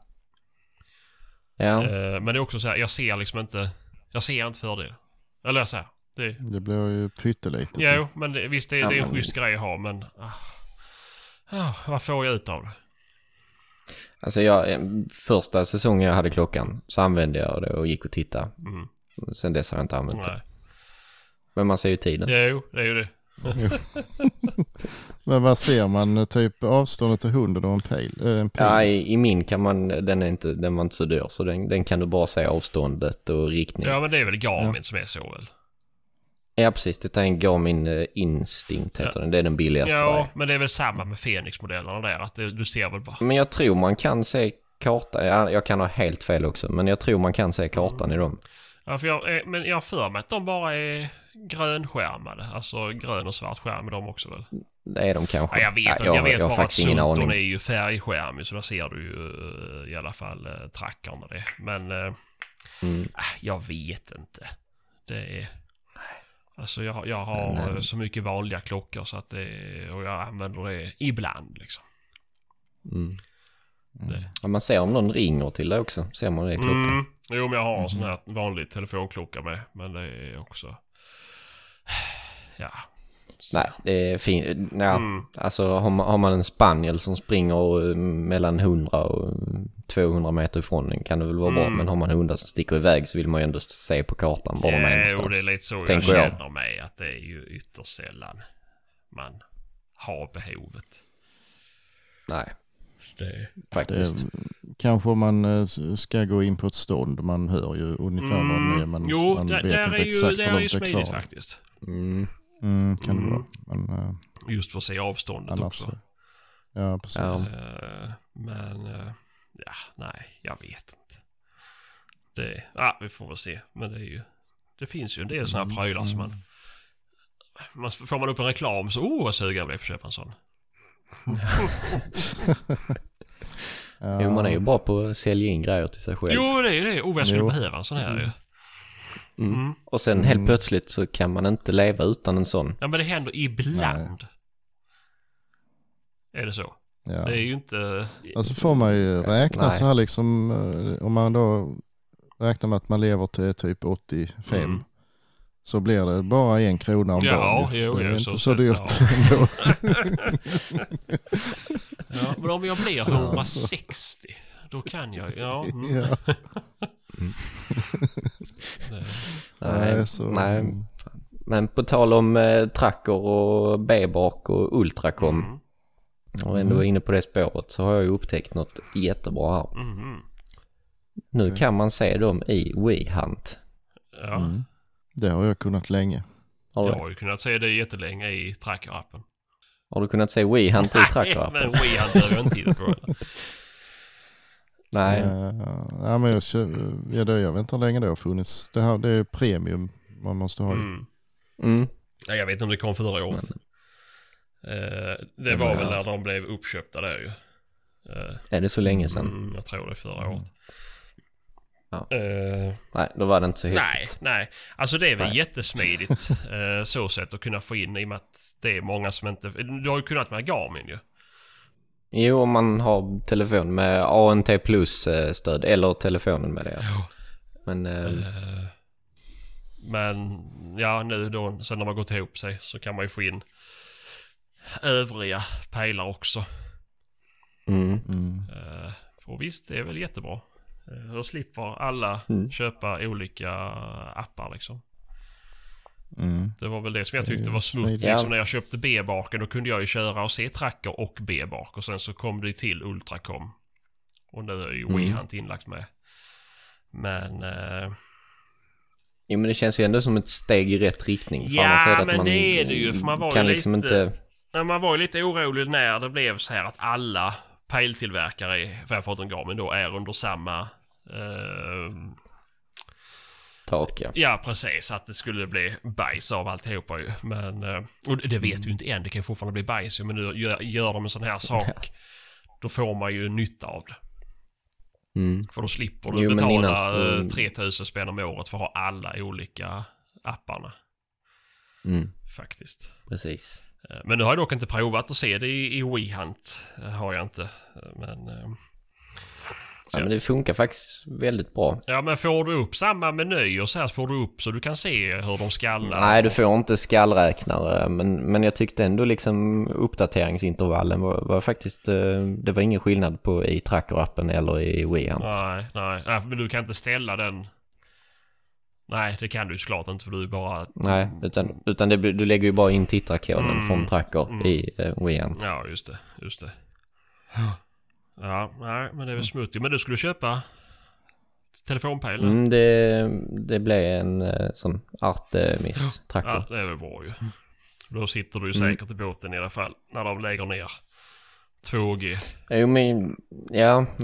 Ja. Men det är också så här, jag ser liksom inte, jag ser inte fördel. Eller så här, det blir ju pyttelite. Jo, men det, visst, det är en schysst grej att ha, men vad får jag ut av det? Alltså första säsongen jag hade klockan så använde jag det och gick och tittade. Sen dess har jag inte använt det. Men man ser ju tiden. Jo, det är ju det. Men vad ser man? Typ avståndet till hunden och en pejl? Ja, i min kan man, den var inte så dyr, så den kan du bara se avståndet och riktningen. Ja, men det är väl Garmin som är så väl? Ja, precis. Det är en Garmin Instinct heter den. Det är den billigaste. Ja, men det är väl samma med Fenix-modellerna där, att du ser väl bara. Men jag tror man kan se kartan. Jag kan ha helt fel också, men jag tror man kan se kartan i dem. Ja, för jag för mig att de bara är grönskärmade. Alltså grön och svart skärm är de också väl? Det är de kanske. Ja, jag vet bara att Suunton är ju färgskärm, så där ser du ju i alla fall trackarna det. Men jag vet inte. Det är... Alltså jag har så mycket vanliga klockor så att och jag använder det ibland liksom. Ja, man ser om någon ringer till det också. Ser man det i klockan? Jo, men jag har en sån här vanlig telefonklocka med. Men det är också... Ja. Så. Nej, det är fint. Ja, alltså har man en spaniel som springer mellan 100 och 200 meter ifrån den kan det väl vara bra. Men har man hundar som sticker iväg så vill man ju ändå se på kartan var de är någonstans. Jo, det är lite så jag känner mig. Att det är ju ytterst sällan man har behovet. Nej. Faktiskt. Kanske man ska gå in på ett stånd. Man hör ju ungefär vad det är, men man vet inte exakt hur långt det är kvar. Faktiskt. Kan det vara. Men, just för att se avståndet annars, också. Ja, precis. Men jag vet inte. Vi får väl se. Men det finns ju en del sådana här prylar som man får man upp en reklam så vad suger jag blir för att köpa en sån. Man är ju bra på att sälja in grejer till sig själv. Jo, det är ju det. Jag skulle behöva en sån här ju. Och sen helt plötsligt så kan man inte leva utan en sån. Ja, men det händer ibland. Nej. Är det så? Ja. Det är ju inte... Alltså får man ju räkna så här liksom, om man då räknar med att man lever till typ 85 så blir det bara 1 krona om dagen. Det är inte så dyrt. Ja, men om jag blir 160 då kan jag Nej, så... Nej, Men på tal om Tracker och B-bark och Ultracom och ändå inne på det spåret, så har jag ju upptäckt något jättebra här. Nu kan man se dem i WeHunt. Ja. Det har jag kunnat länge. Jag har ju kunnat se det jättelänge i Tracker-appen. Har du kunnat se WeHunt i Tracker-appen? Nej, men WeHunt har jag inte tid på. Nej. Ja, men jag väntar länge, det har funnits. Det här, det är premium man måste ha. Ja, jag vet inte om det kom för några år sedan. Det var väl när de blev uppköpta där ju. Är det så länge sedan? Jag tror det förra året. Ja. Nej, då var det inte så häftigt. Nej, alltså det är väl jättesmidigt så sätt att kunna få in, i och med att det är många som inte... Du har ju kunnat med Garmin ju. Jo, om man har telefon med ANT Plus stöd eller telefonen med det. Men ja, nu då, sen när man gått ihop sig, så kan man ju få in övriga pejlar också. Och visst, det är väl jättebra. Då slipper alla köpa olika appar liksom. Det var väl det som jag tyckte var smutsigt. När jag köpte B-barken, då kunde jag ju köra och se Tracker och B-bark. Och sen så kom det till Ultracom. Och nu är ju WeHunt inlagt med. Men... Jo, men det känns ju ändå som ett steg i rätt riktning. Ja, men det är det ju. För man var ju lite, liksom inte... man var lite orolig när det blev så här att alla pejltillverkare, för jag fått en Garmin då, är under samma... tak, ja, precis. Att det skulle bli bajs av alltihopa ju. Men, och det vet ju inte än. Det kan fortfarande bli bajs ju. Men nu gör de en sån här sak. Då får man ju nytta av det. För då slipper du betala 3000 spänn om året för att ha alla olika apparna. Faktiskt. Precis. Men nu har jag dock inte provat att se det i WeHunt. Har jag inte. Men... Ja, men det funkar faktiskt väldigt bra. Ja, men får du upp samma meny och så här, får du upp så du kan se hur de skallrar? Nej, du får inte skallräknare. Men jag tyckte ändå liksom uppdateringsintervallen var faktiskt... Det var ingen skillnad på i Tracker-appen eller i WeHunt. Nej, men du kan inte ställa den... Nej, det kan du såklart inte, för du bara... Nej, utan du lägger ju bara in tittarkoden från Tracker i WeHunt. Ja, just det. Ja, nej, men det är väl smutigt. Men du skulle köpa telefonpejlen? Det blev en sån Artemis Tracker. Ja, det är väl bra ju. Då sitter du ju säkert i båten i alla fall när de lägger ner 2G. Men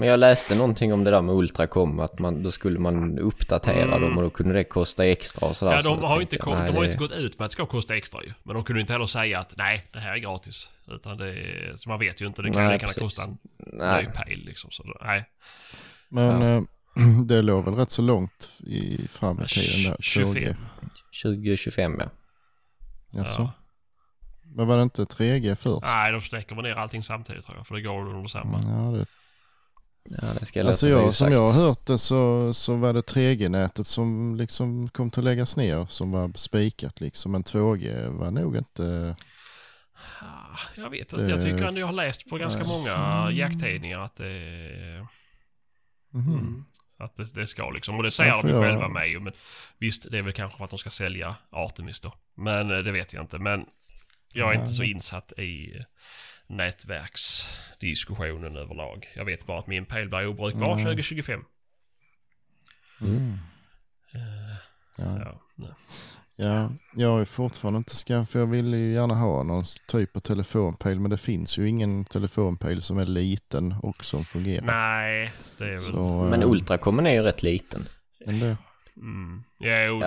jag läste någonting om det där med Ultracom, att då skulle man uppdatera dem och då kunde det kosta extra och sådär. Ja, de har inte gått ut med att det ska kosta extra ju. Men de kunde inte heller säga att nej, det här är gratis. Utan så man vet ju inte, det kan kosta en ny pejl liksom. Så, nej. Men det låg väl rätt så långt fram i tiden där. 2025, ja. Jaså. Ja. Men var det inte 3G först? Nej, de släcker ner allting samtidigt tror jag. För det går under samma. Ja, det ska jag som jag har hört det så var det 3G-nätet som liksom kom till att läggas ner. Som var spikat liksom. Men 2G var nog inte... Jag vet inte. Jag tycker att jag har läst på ganska många jakttidningar att det... Att det ska liksom. Och det säger de själva mig. Men visst, det är väl kanske för att de ska sälja Artemis då. Men det vet jag inte. Men... Jag är inte så insatt i nätverksdiskussionen överlag. Jag vet bara att min pejl blir obrukbar 2025. Ja, jag är fortfarande inte skaffat, för jag vill ju gärna ha någon typ av telefonpejl, men det finns ju ingen telefonpejl som är liten och som fungerar. Nej, det är väl... Men Ultracommen är ju rätt liten. Mindre än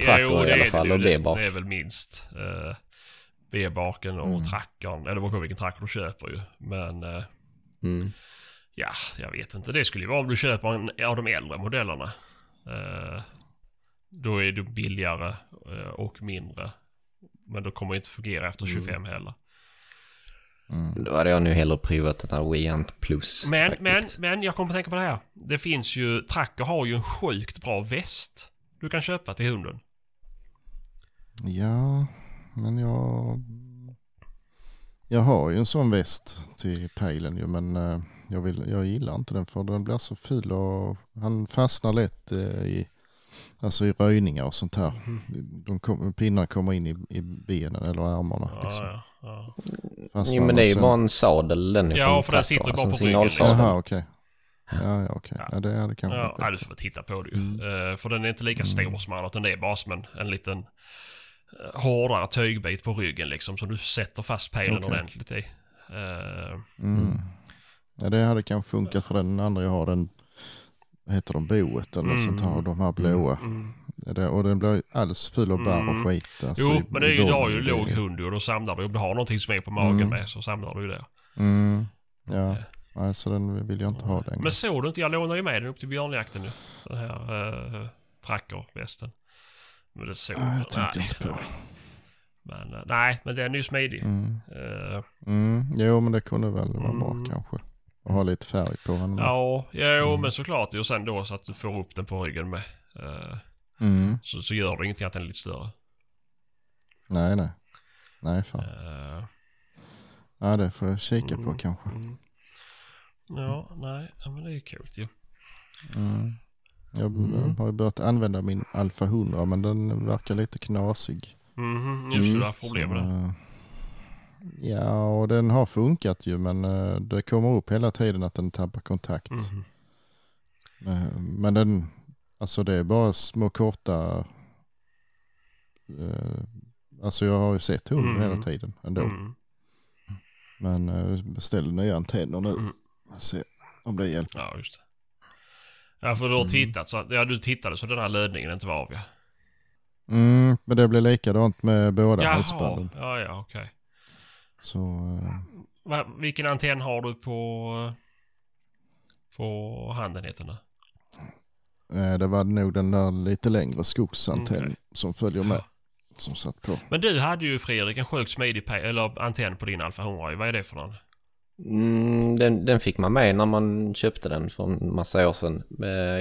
Tracker i alla fall, och B-bark. Det är väl minst... B-barken och Trackern, eller vad kommer vilken Tracker du köper ju, men ja, jag vet inte, det skulle ju vara om du köper en av de äldre modellerna, då är du billigare och mindre, men då kommer det inte fungera efter 25 heller. Då hade jag nu hellre privat den här WeHunt Plus. Men jag kommer att tänka på det här, det finns ju, Tracker har ju en sjukt bra väst du kan köpa till hunden. Ja. Men jag har ju en sån väst till pejlen ju, men jag gillar inte den, för den blir så ful och han fastnar lätt i Alltså i röjningar och sånt här. Pinnarna kommer in i benen eller ärmarna. Ja, liksom. Jo, men det är ju bara en sadel. Den är ja, för den sitter bara på ryggen. Jaha, okej. Ja, det är det kanske inte. Ja, du får titta på det ju. För den är inte lika stor som annat. Det är bara som en liten hårdare tygbit på ryggen liksom, som du sätter fast pejlen ordentligt i. Ja, det hade kanske funkat för den andra jag har, den heter de boet eller sånt här, de här blåa. Och den blir alls full av bär och skit. Alltså, jo, men det är ju idag ju låg hund och då samlar du, om du har någonting som är på magen med så samlar du ju det. Ja, så alltså, den vill jag inte ha längre. Men såg du inte, jag lånade ju med den upp till björnjakten nu, den här trackervästen. Men det såg jag tänkte inte på. Men, nej, men den är ju smidig. Jo, men det kunde väl vara bra kanske. Och ha lite färg på honom. Ja, men såklart. Och sen då så att du får upp den på ryggen med. Så gör det ingenting att den är lite större. Nej, fan. Ja, det får jag kika på kanske. Ja, nej. Men det är ju kul ju. Jag har ju börjat använda min Alfa 100, men den verkar lite knasig. Just det, problem med det. Ja, och den har funkat ju, men det kommer upp hela tiden att den tappar kontakt. Men den, alltså det är bara små korta, alltså jag har ju sett hunden hela tiden ändå. Men beställer nya antenner nu, se om det hjälper. Ja, just det. Ja, för du har tittat, så, ja, du tittade så den här ledningen inte var av, ja. Men det blev likadant med båda halsbanden. Ja, okej. Okay. Så, vilken antenn har du på handen heter det? Det var nog den där lite längre skogsantenn som följer med, som satt på. Men du hade ju, Fredrik, en sjukt smidig antenn på din Alfa 100. Vad är det för någon? Den fick man med när man köpte den för en massa år sedan.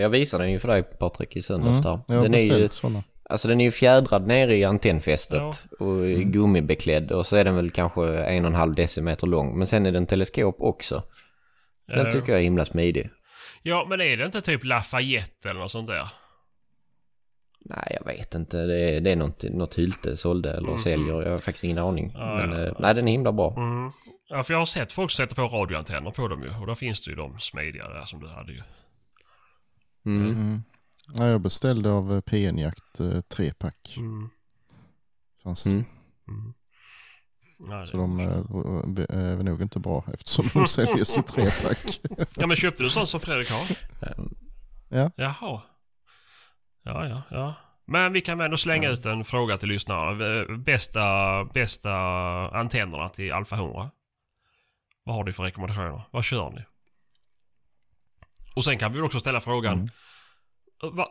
Jag visade den ju för dig, Patrik, i söndags där. Ja, den är ju sådana. Alltså den är ju fjädrad nere i antennfästet och gummibeklädd, och så är den väl kanske 1,5 decimeter lång. Men sen är den teleskop också. Den tycker jag är himla smidig. Ja, men är det inte typ Lafayette eller något sånt där? Nej, jag vet inte. Det är något Hylte sålde eller säljer. Jag har faktiskt ingen aning. Men nej, den är himla bra. Ja, för jag har sett folk sätta på radioantenner på dem ju. Och då finns det ju de smidiga där som du hade ju. Ja, jag beställde av PN-jakt 3-pack. Fanns Så de är nog inte bra eftersom de säljer i 3-pack. Ja, men köpte du sånt som Fredrik har? Ja. Jaha. Ja. Men vi kan ändå slänga ut en fråga till lyssnarna. Bästa antennerna till Alfa 100. Vad har du för rekommendationer? Vad kör ni? Och sen kan vi också ställa frågan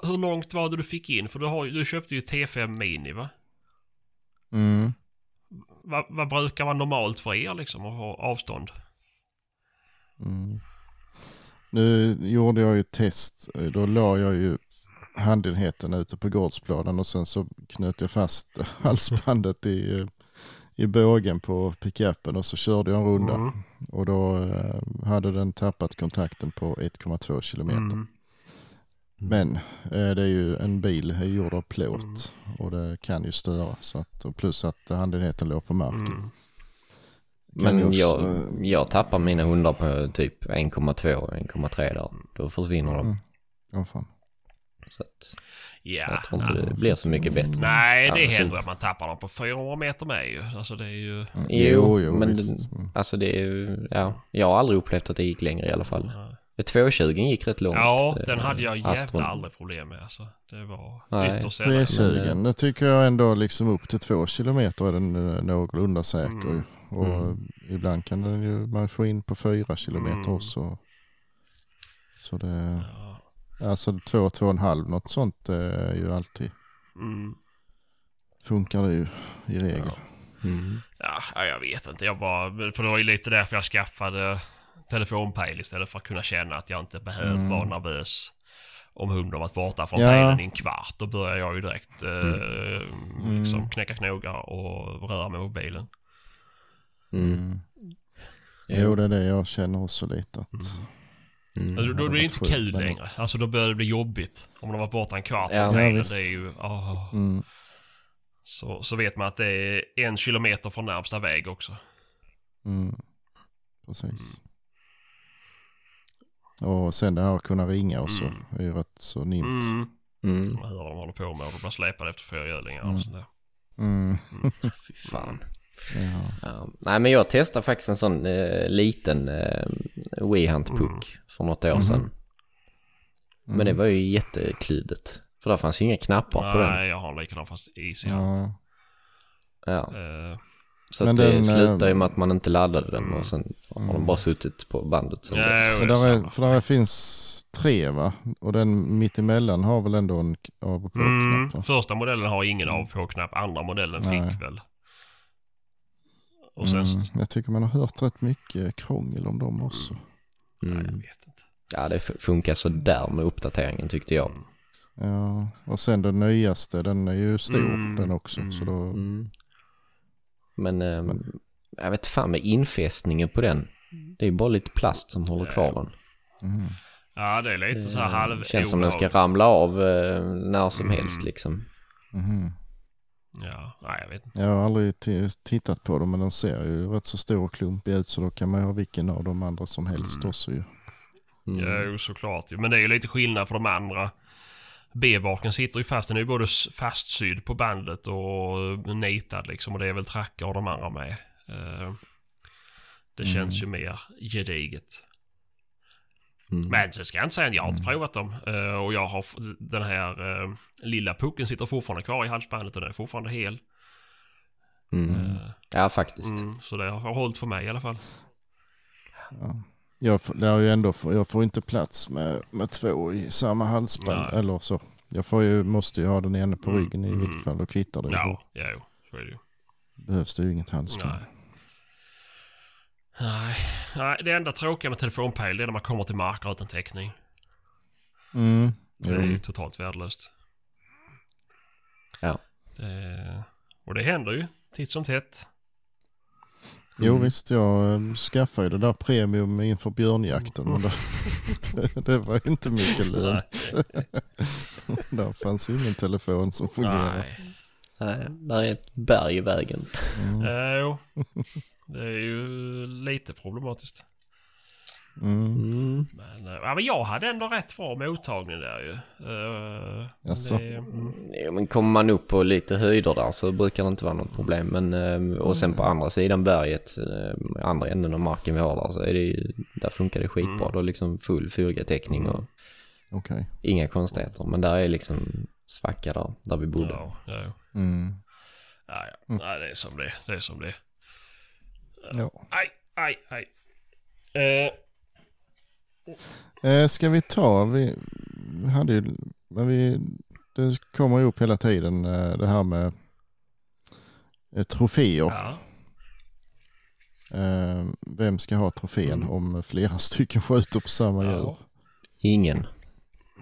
hur långt var det du fick in? För du köpte ju T5 Mini, va? Vad brukar man normalt för er liksom, att ha avstånd? Nu gjorde jag ju ett test. Då la jag ju handenheten ute på gårdsplanen och sen så knöt jag fast halsbandet i bågen på pickuppen och så körde jag en runda. Och då hade den tappat kontakten på 1,2 kilometer. Men det är ju en bil gjord av plåt och det kan ju störa, så att, och plus att handenheten låg på marken. Men jag tappar mina hundar på typ 1,2-1,3 där. Då försvinner de. Fan. Så att, jag tror inte det blir så mycket bättre. Nej, det är hellre att man tappar dem på 400 meter med ju. Alltså det är ju... Jo, men alltså det är ju... Ja, jag har aldrig upplevt att det gick längre i alla fall. 220 gick rätt långt. Ja, den hade jag jävla aldrig problem med. Alltså. Det var ytterst sällan. 320, det tycker jag ändå liksom upp till 2 kilometer är den någorlunda säker. Och ibland kan den ju, man får in på 4 kilometer också. Så det... Alltså 2,5, något sånt är ju alltid. Funkar det ju i regel. Ja, jag vet inte. För det var ju lite därför jag skaffade telefonpejl istället, för att kunna känna att jag inte behöver vara nervös om hunden varit borta från pejlen i en kvart. Då börjar jag ju direkt liksom knäcka knogar och röra mig mobilen. Jo, det är det jag känner också lite att Alltså, då blir det inte kul längre. Alltså då börjar det bli jobbigt. Om de har varit borta en kvart. Ja, det är ju... Oh. Mm. Så vet man att det är 1 kilometer från närmsta väg också. Mm. Precis. Och sen det här att kunna ringa också. Det är ju rätt så nymt. Man hör vad de håller på med. Och de blir släpade efter 4 gödlingar och sånt där. Fy fan. Nej, men jag testade faktiskt en sån liten WeHunt-puck för något år sedan. Men det var ju jättekludet. För där fanns ju inga knappar på den. Nej, jag har en likadan fast easyhunt. Så att det slutar ju med att man inte laddade den och sen har de bara suttit på bandet. Ja, för där finns 3 va? Och den mittemellan har väl ändå en av- och på-knapp? Första modellen har ingen av- och på-knapp. Andra modellen fick väl. Och sen... jag tycker man har hört rätt mycket krångel om dem också. Nej, jag vet inte. Ja, det funkar så där med uppdateringen tyckte jag. Ja, och sen den nyaste, den är ju stor den också. Så då... Men jag vet fan med infästningen på den. Det är ju bara lite plast som håller kvar den. Ja, det är lite så här halv... Det känns som den ska ramla av när som helst liksom. Ja, nej, jag vet inte. Jag har aldrig tittat på dem, men de ser ju rätt så stor och klumpig ut, så då kan man ju ha vilken av de andra som helst också ju. Ja, såklart. Men det är ju lite skillnad för de andra. B-barken sitter ju fast, den är ju både fastsydd på bandet och nitad liksom, och det är väl Tracker och de andra med. Det känns ju mer gediget. Men så ska jag inte säga att jag har inte provat dem. Och jag har den här lilla pucken sitter fortfarande kvar i halsbandet och den är fortfarande hel. Ja, faktiskt. Så det har hållit för mig i alla fall. Ja. Jag får inte plats med 2 i samma halsband. Nej. Eller så. Jag måste ju ha den ena på ryggen i vilket fall och kvittar det. Ja, så är det ju. Behövs det ju inget halsband. Nej. Nej, det enda tråkiga med telefonpejl är när man kommer till marker utan täckning. Det är ju totalt värdelöst. Ja. Och det händer ju titt som tätt. Jo visst, jag skaffade ju det där premium inför björnjakten. Och det var inte mycket lönt. Där fanns ingen telefon som fungerade. Nej, där är ett berg i vägen. Jo. Det är ju lite problematiskt. Men jag hade ändå rätt bra mottagning där ju. Men kommer man upp på lite höjder där så brukar det inte vara något problem. Och sen på andra sidan berget, andra änden av marken vi har där, så är det ju, där funkar det skitbra. Då liksom full 4G-täckning och inga konstigheter. Men där är liksom svacka där vi bodde. Nej, det är som det. Det är som det. Aj. Ska vi ta? Det kommer ju upp hela tiden det här med troféer. Ja. Vem ska ha trofén om flera stycken skjuter på samma djur? Ingen.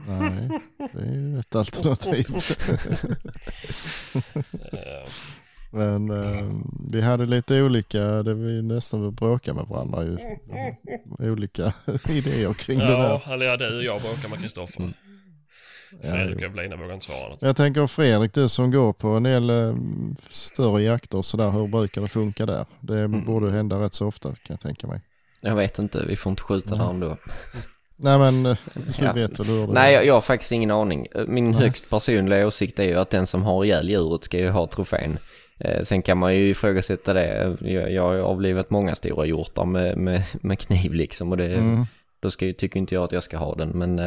Nej, det är ju ett alternativ. Men vi hade lite olika, det vi nästan bråkade med varandra ju. Olika idéer kring det där. Ja, eller jag bråkade med Christoffer. Fredrik och Evelina vågar inte svara något. Jag tänker Fredrik, du som går på en del större jakter så där, hur brukar det funka där? Det borde hända rätt så ofta, kan jag tänka mig. Jag vet inte, vi får inte skjuta där ändå. Nej, men du vet väl hur det är. Nej, jag har faktiskt ingen aning. Min högst personliga åsikt är ju att den som har ihjäl djuret ska ju ha trofén. Sen kan man ju ifrågasätta det. Jag har avlivat många stora hjortar med kniv liksom, och det, då tycker inte jag att jag ska ha den. Men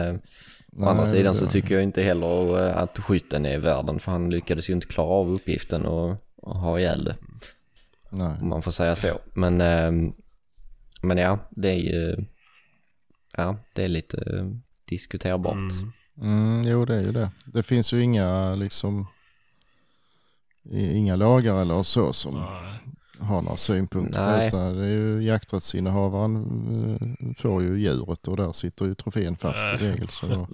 å andra sidan så tycker jag inte heller att skytten är världen, för han lyckades ju inte klara av uppgiften och ha ihjäl det. Om man får säga så. Men ja, det är ju det är lite diskuterbart. Jo, det är ju det. Det finns ju inga liksom... Inga lagar eller så som har några synpunkter på. Det är ju jakträttsinnehavaren får ju djuret och där sitter ju trofén fast i regel. Så då.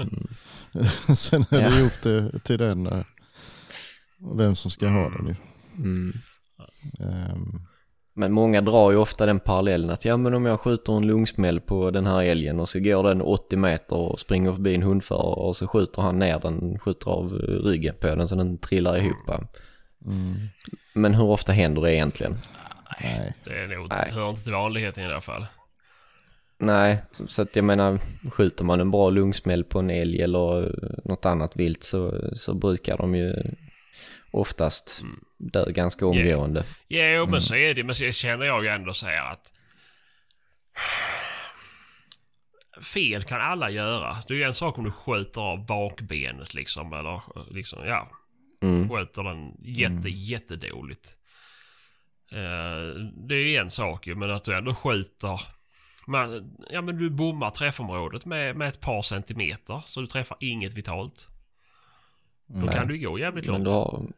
Sen är det ju upp till den vem som ska ha den. Men många drar ju ofta den parallellen att ja, men om jag skjuter en lungsmäll på den här älgen och så går den 80 meter och springer förbi en hundförare och så skjuter han ner den, skjuter av ryggen på den så den trillar ihop. Mm. Men hur ofta händer det egentligen? Nej, det är nog inte till vanligheten i alla fall. Nej, så att jag menar, skjuter man en bra lungsmäll på en älg eller något annat vilt så brukar de ju oftast dö ganska omgående. Jo, men så är det. Men så känner jag ju ändå så här att fel kan alla göra. Det är ju en sak om du skjuter av bakbenet liksom, eller liksom, ja, skjuter den jättedåligt. Det är ju en sak ju, men att du ändå skjuter. Men, ja, men du bommar träffområdet med ett par centimeter så du träffar inget vitalt. Då kan du gå jävligt långt.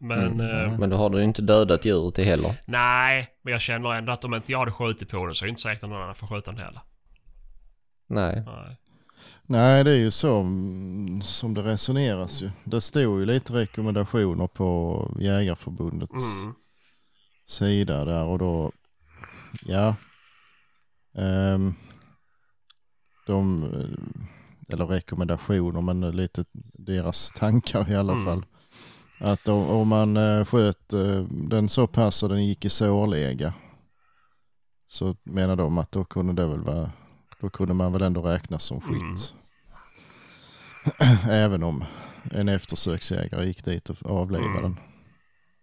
Men då har du ju inte dödat djuret heller. Nej, men jag känner ändå att om inte jag hade skjutit på den så är det inte säkert att någon annan får skjuta den heller. Nej, det är ju så som det resoneras ju. Det står ju lite rekommendationer på Jägarförbundets sida där och då ja. Eller rekommendationer, men lite deras tankar i alla fall. Att om man sköt den så pass och den gick i sårläge, så menar de att då kunde man väl ändå räknas som skytt. Även om en eftersöksjägare gick dit och avlivade den.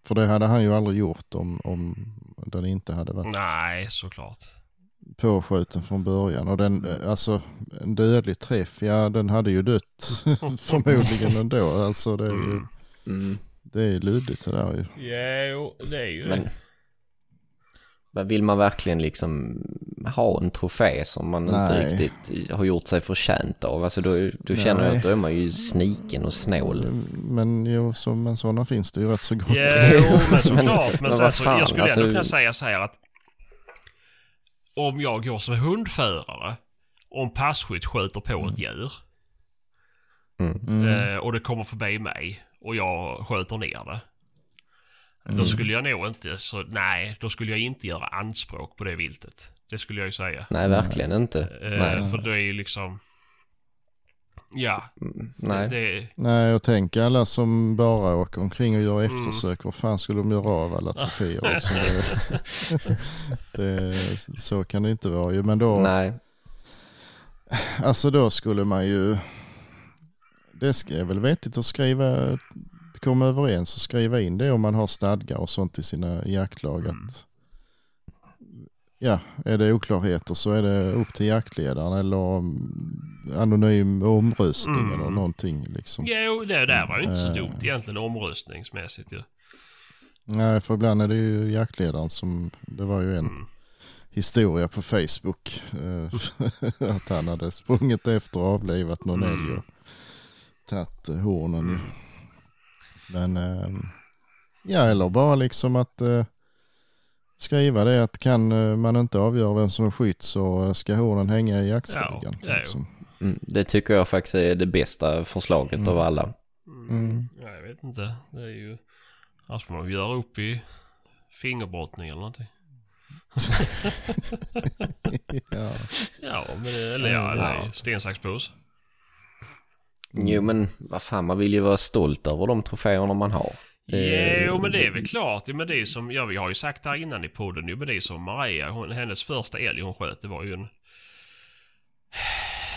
För det hade han ju aldrig gjort om den inte hade varit. Nej, såklart. Påskjuten från början och den, alltså en dödlig träff, ja, den hade ju dött förmodligen ändå, alltså det är ju det är luddigt det där ju. Ja, det är ju det. Men vill man verkligen liksom ha en trofé som man inte riktigt har gjort sig förtjänt av, alltså då känner jag att då är man ju sniken och snål. Men jo, men sådana finns det ju rätt så gott. Jo, men såklart, men så jag skulle ändå kunna säga så här att om jag går som hundförare, om passkytt skjuter på ett djur och det kommer förbi mig och jag skjuter ner det, då skulle jag nog inte då skulle jag inte göra anspråk på det viltet. Det skulle jag ju säga. Nej, verkligen inte. För det är ju liksom Nej, jag tänker alla som bara åker omkring och gör eftersök, vad fan skulle de göra av alla troféer? Så kan det inte vara ju, men då alltså då skulle man ju, det är väl vettigt att komma överens och skriva in det om man har stadgar och sånt i sina jaktlag att ja, är det oklarheter så är det upp till jaktledaren eller anonym omröstning eller någonting liksom. Jo, det där var ju inte så dumt egentligen omröstningsmässigt ju. Nej, för ibland är det ju jaktledaren som, det var ju en historia på Facebook att han hade sprungit efter och avlivat någon älg och tagit hornen men eller bara liksom att skriva det att kan man inte avgöra vem som är skytt så ska hornen hänga i jaktstugan. Ja, liksom. Det tycker jag faktiskt är det bästa förslaget av alla. Jag vet inte. Det är ju alltså man gör upp i fingerbrottning eller någonting. Men det, eller stensaxpås. Jo, men vad fan, man vill ju vara stolt över de troféerna man har. Jo, men det är väl klart. Men det är ju som, jag har ju sagt där innan i podden nu, men det är som Maria, hennes första älg hon sköt, det var ju en,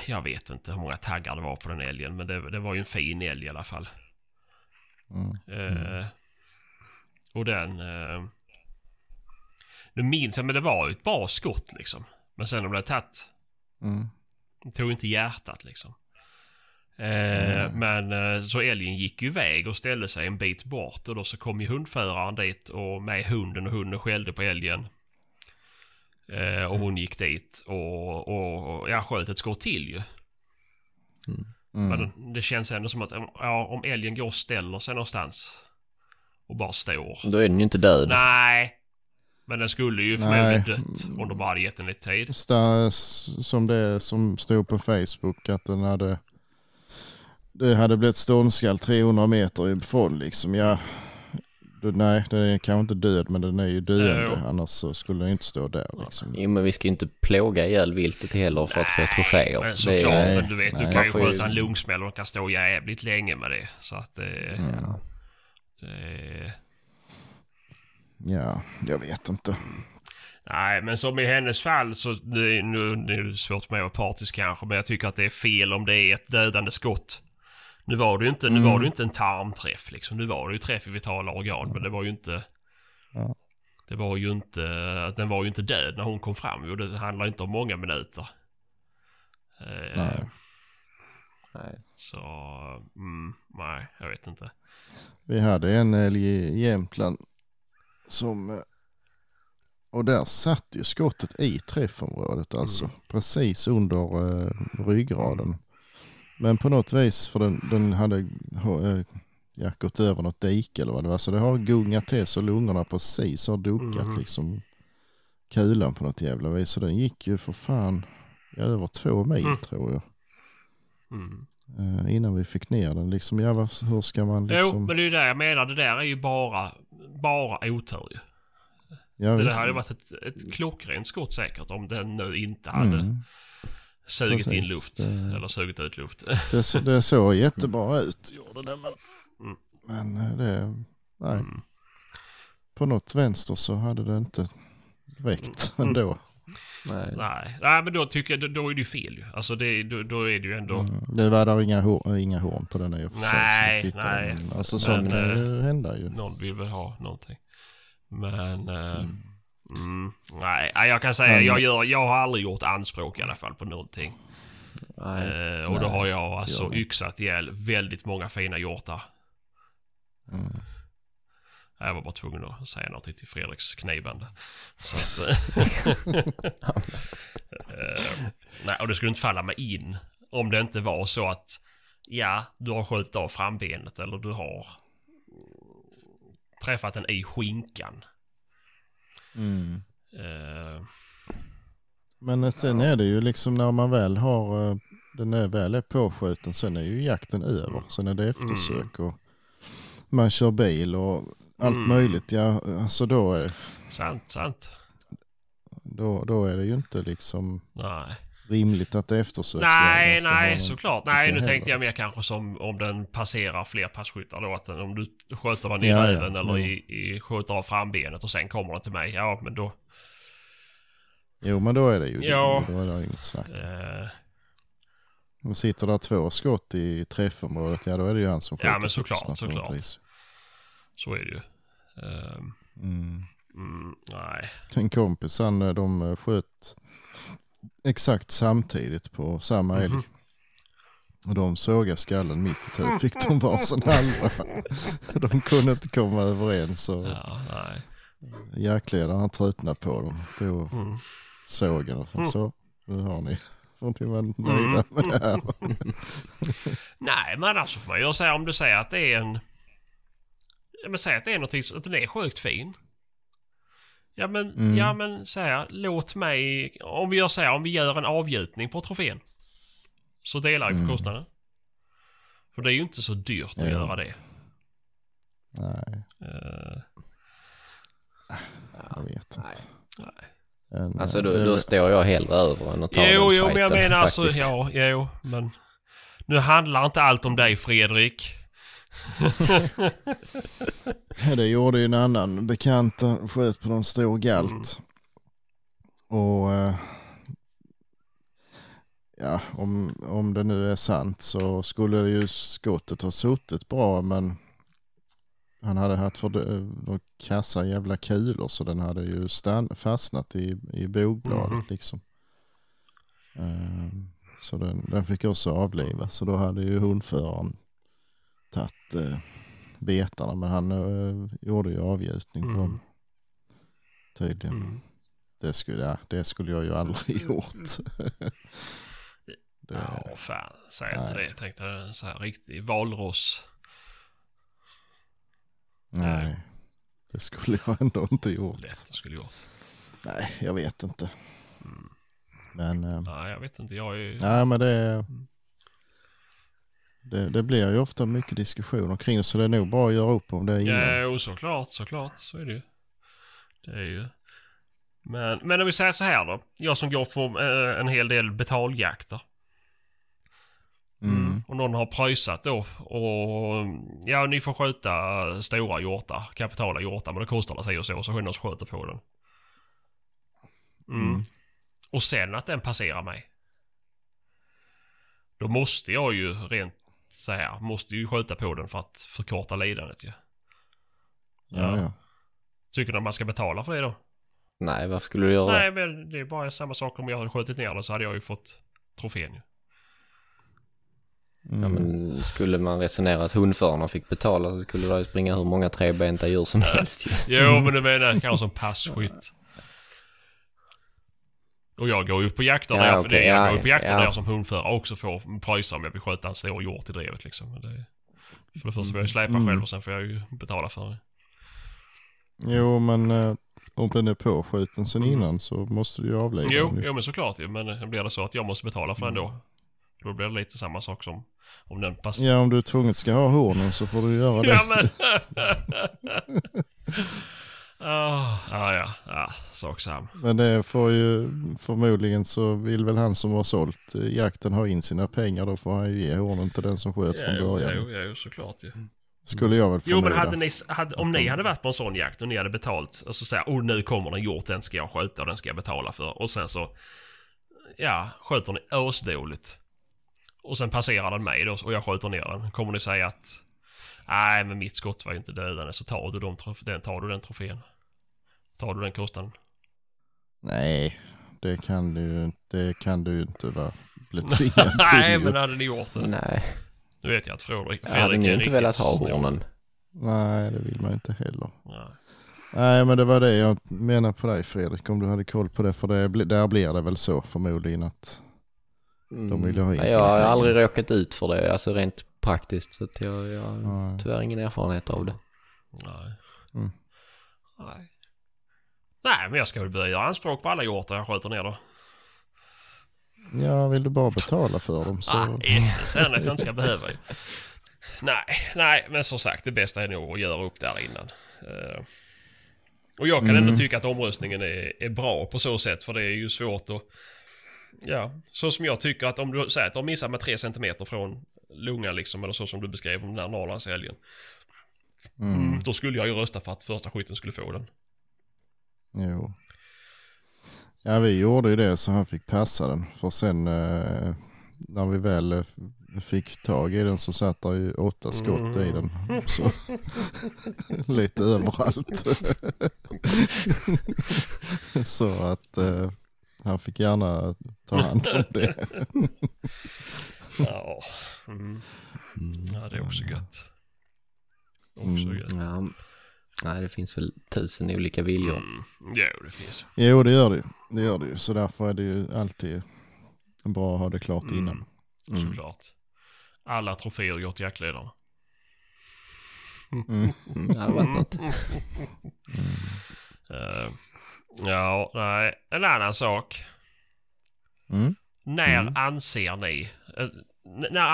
jag vet inte hur många taggar det var på den älgen, men det var ju en fin älg i alla fall. Och den nu minns jag, men det var ju ett bra skott liksom. Men sen de hade tagit det tog inte hjärtat liksom. Men så älgen gick ju iväg och ställde sig en bit bort och då så kom ju hundföraren dit och med hunden, och hunden skällde på älgen och hon gick dit och jag sköt ett skott till ju. Men det känns ändå som att om älgen går och ställer sig någonstans och bara står, då är den ju inte död. Nej, men den skulle ju förmodligen dött om de bara hade gett den lite tid. Som det som stod på Facebook, att den hade det hade blivit ståndskall 300 meter ifrån liksom. Ja, Nej, den är kanske inte död, men den är ju döende. Annars så skulle den inte stå där. Liksom. Jo, men vi ska ju inte plåga ihjäl viltet heller för att få troféer. Nej, såklart. Men du vet, du kan ju sköta en lungsmäll och kan stå jävligt länge med det. Så att... Ja, jag vet inte. Nej, men som i hennes fall så nu är det svårt för mig att vara partisk kanske, men jag tycker att det är fel om det är ett dödande skott. Nu var det ju inte, nu var det inte en tarmträff liksom. Nu var det ju träff i vitala organ, men det var ju inte den var ju inte död när hon kom fram, och det handlar inte om många minuter. Nej. Så nej, jag vet inte. Vi hade en älg i Jämtland som, och där satt ju skottet i träffområdet, alltså precis under ryggraden. Men på något vis, för den hade gått över något dike eller vad det var, så det har gungat till så lungorna precis har dukat liksom kulan på något jävla vis. Så den gick ju för fan över 2 mil tror jag. Innan vi fick ner den liksom, hur ska man liksom... Jo, men det är ju det jag menar, det där är ju bara otur ju. Ja, det hade varit ett klockrent skott säkert om den nu inte hade sugit in luft eller sugit ut luft. Det såg jättebra ut, gjorde det, men det, nej. På något vänster så hade det inte räckt ändå. Nej, men då tycker jag, då är det ju fel ju. Alltså det, då är det ju ändå... Det var där inga horn på den här. Nej. Alltså sånt kan ju hända ju. Någon vill väl ha någonting. Men nej, jag kan säga jag har aldrig gjort anspråk i alla fall på någonting. Och då har jag alltså yxat ihjäl väldigt många fina hjortar. Jag var bara tvungen att säga något till Fredriks knivande. Så att, nej, och det skulle inte falla mig in om det inte var så att du har skjutit av frambenet eller du har träffat den i skinkan. Men sen är det ju liksom när man väl har den är väl påskjuten, sen är ju jakten över. Sen är det eftersök och man kör bil och allt möjligt. Ja, alltså då är sant. Då är det ju inte liksom rimligt att det eftersöks. Nej, såklart. Nej, nu tänkte jag mer kanske som om den passerar fler passkyttar då, att den, om du sköter den i röven eller sköter av frambenet och sen kommer den till mig. Ja, men då... Jo, men då är det ju då är det inget snack. Om sitter där 2 skott i träffområdet, då är det ju han som skjuter. Ja, men såklart. Så är det ju. Nej. En kompis, de sköt exakt samtidigt på samma älg. Och de såg skallen mitt i tur. Fick de varsin halva. De kunde inte komma överens. Och jaktledaren tröttnade på dem. Då såg han och så nu har ni. Med det här. Nej, men alltså får man ju säga, om du säger att det är en... Men säg att det är någonting, att den är sjukt fin. Ja men säga, låt mig, om vi gör en avgjutning på trofén, så delar vi på kostnaden. För det är ju inte så dyrt att göra det. Nej. Jag vet inte. Nej. Alltså då står jag hellre över än att ta den fighten, men jag menar faktiskt. Alltså, men nu handlar inte allt om dig, Fredrik. Det gjorde ju en annan bekant, sköt på någon stor galt. Och om det nu är sant så skulle det ju skottet ha suttit bra, men han hade haft för de kassa jävla kulor, så den hade ju fastnat i bogbladet liksom. Så den fick också avliva, så då hade ju hundföraren tagit betarna, men han gjorde ju avgjutning på dem tydligen. Det skulle jag ju aldrig gjort. Fan, säg inte det. Jag tänkte så här riktigt valros. Nej, det skulle jag ändå inte gjort. Det skulle jag gjort. Nej, jag vet inte. Men nej, jag vet inte. Jag är ju... Nej, men det är... Det blir ju ofta mycket diskussioner kring det, så det är nog bara att göra upp om det innan. Ja, såklart, så är det ju. Det är ju. Men om vi säger så här då, jag som går på en hel del betaljakter. Mm. Och någon har pröjsat då och ja, ni får skjuta stora hjortar, kapitala hjortar, men det kostar sig och så skyndar sig skjuta på den. Mm. Och sen att den passerar mig. Då måste jag ju rent så här, måste ju skjuta på den för att förkorta lidandet ju. Ja. Tycker du att man ska betala för det då? Nej, varför skulle du göra det? Nej, men det är bara samma sak om jag hade skjutit ner den så hade jag ju fått trofén ju. Mm. Ja, men skulle man resonera att hundförarna fick betala så skulle det ju springa hur många trebenta djur som helst ju. Jo, men du menar kanske som passkytt. Och jag går ju på jakter när jag som hundförare också får pröjsa om jag vill sköta en stor hjort i drevet liksom. För det första får jag släpa själv och sen får jag ju betala för det. Jo, men om den är påskjuten sen innan så måste du ju avlägga. Jo, men såklart ju. Men blir det så att jag måste betala för den då blir det lite samma sak som om den passar. Ja, om du tvunget ska ha hornen så får du göra det. Ja, men... Saksam. Men det får ju förmodligen så vill väl han som har sålt jakten ha in sina pengar, då får han ju ge hornen till den som sköts från början. Ja, såklart ju. Ja. Skulle jag väl förmoda. Jo, men om ni hade varit på en sån jakt och ni hade betalt och så säger nu kommer den hjort, den ska jag skjuta och den ska jag betala för. Och sen så skjuter ni åsdåligt. Och sen passerar den mig då och jag skjuter ner den. Kommer ni säga att nej, men mitt skott var ju inte dödande, så tar du den trofén. Tar du den kostnaden? Nej, det kan du ju inte vara bli tvingad till. Nej, men hade ni gjort det? Nej. Nu vet jag att Fredrik hade ni inte velat ha hornen. Nej, det vill man inte heller. Nej, men det var det jag menar på dig, Fredrik, om du hade koll på det, för det där blir det väl så förmodligen att de vill ha in. Jag har aldrig råkat ut för det, alltså rent praktiskt, så att jag har tyvärr ingen erfarenhet av det. Nej. Mm. Nej, men jag ska väl börja göra anspråk på alla hjortar jag skjuter ner då. Ja, vill du bara betala för dem så... Nej, sen att jag inte ska behöva ju. Nej, men som sagt, det bästa är nog att göra upp där innan. Och jag kan ändå tycka att omröstningen är bra på så sätt, för det är ju svårt att... Ja, så som jag tycker att om du säger att de missar med 3 centimeter från lungan liksom, eller så som du beskrev om den här Norrlandsälgen. Då skulle jag ju rösta för att första skiten skulle få den. Jo. Ja, vi gjorde ju det så han fick passa den. För sen när vi väl fick tag i den så satt det ju 8 skott i den. Så, lite överallt. Så att han fick gärna ta hand om det. Ja, det är också gött. Ja. Nej, det finns väl 1000 olika viljor. Jo, det finns. Jo, det gör det ju. Det gör det ju. Så därför är det ju alltid bra att ha det klart innan. Såklart. Alla troféer går till jaktledarna. Det har varit något. En annan sak. När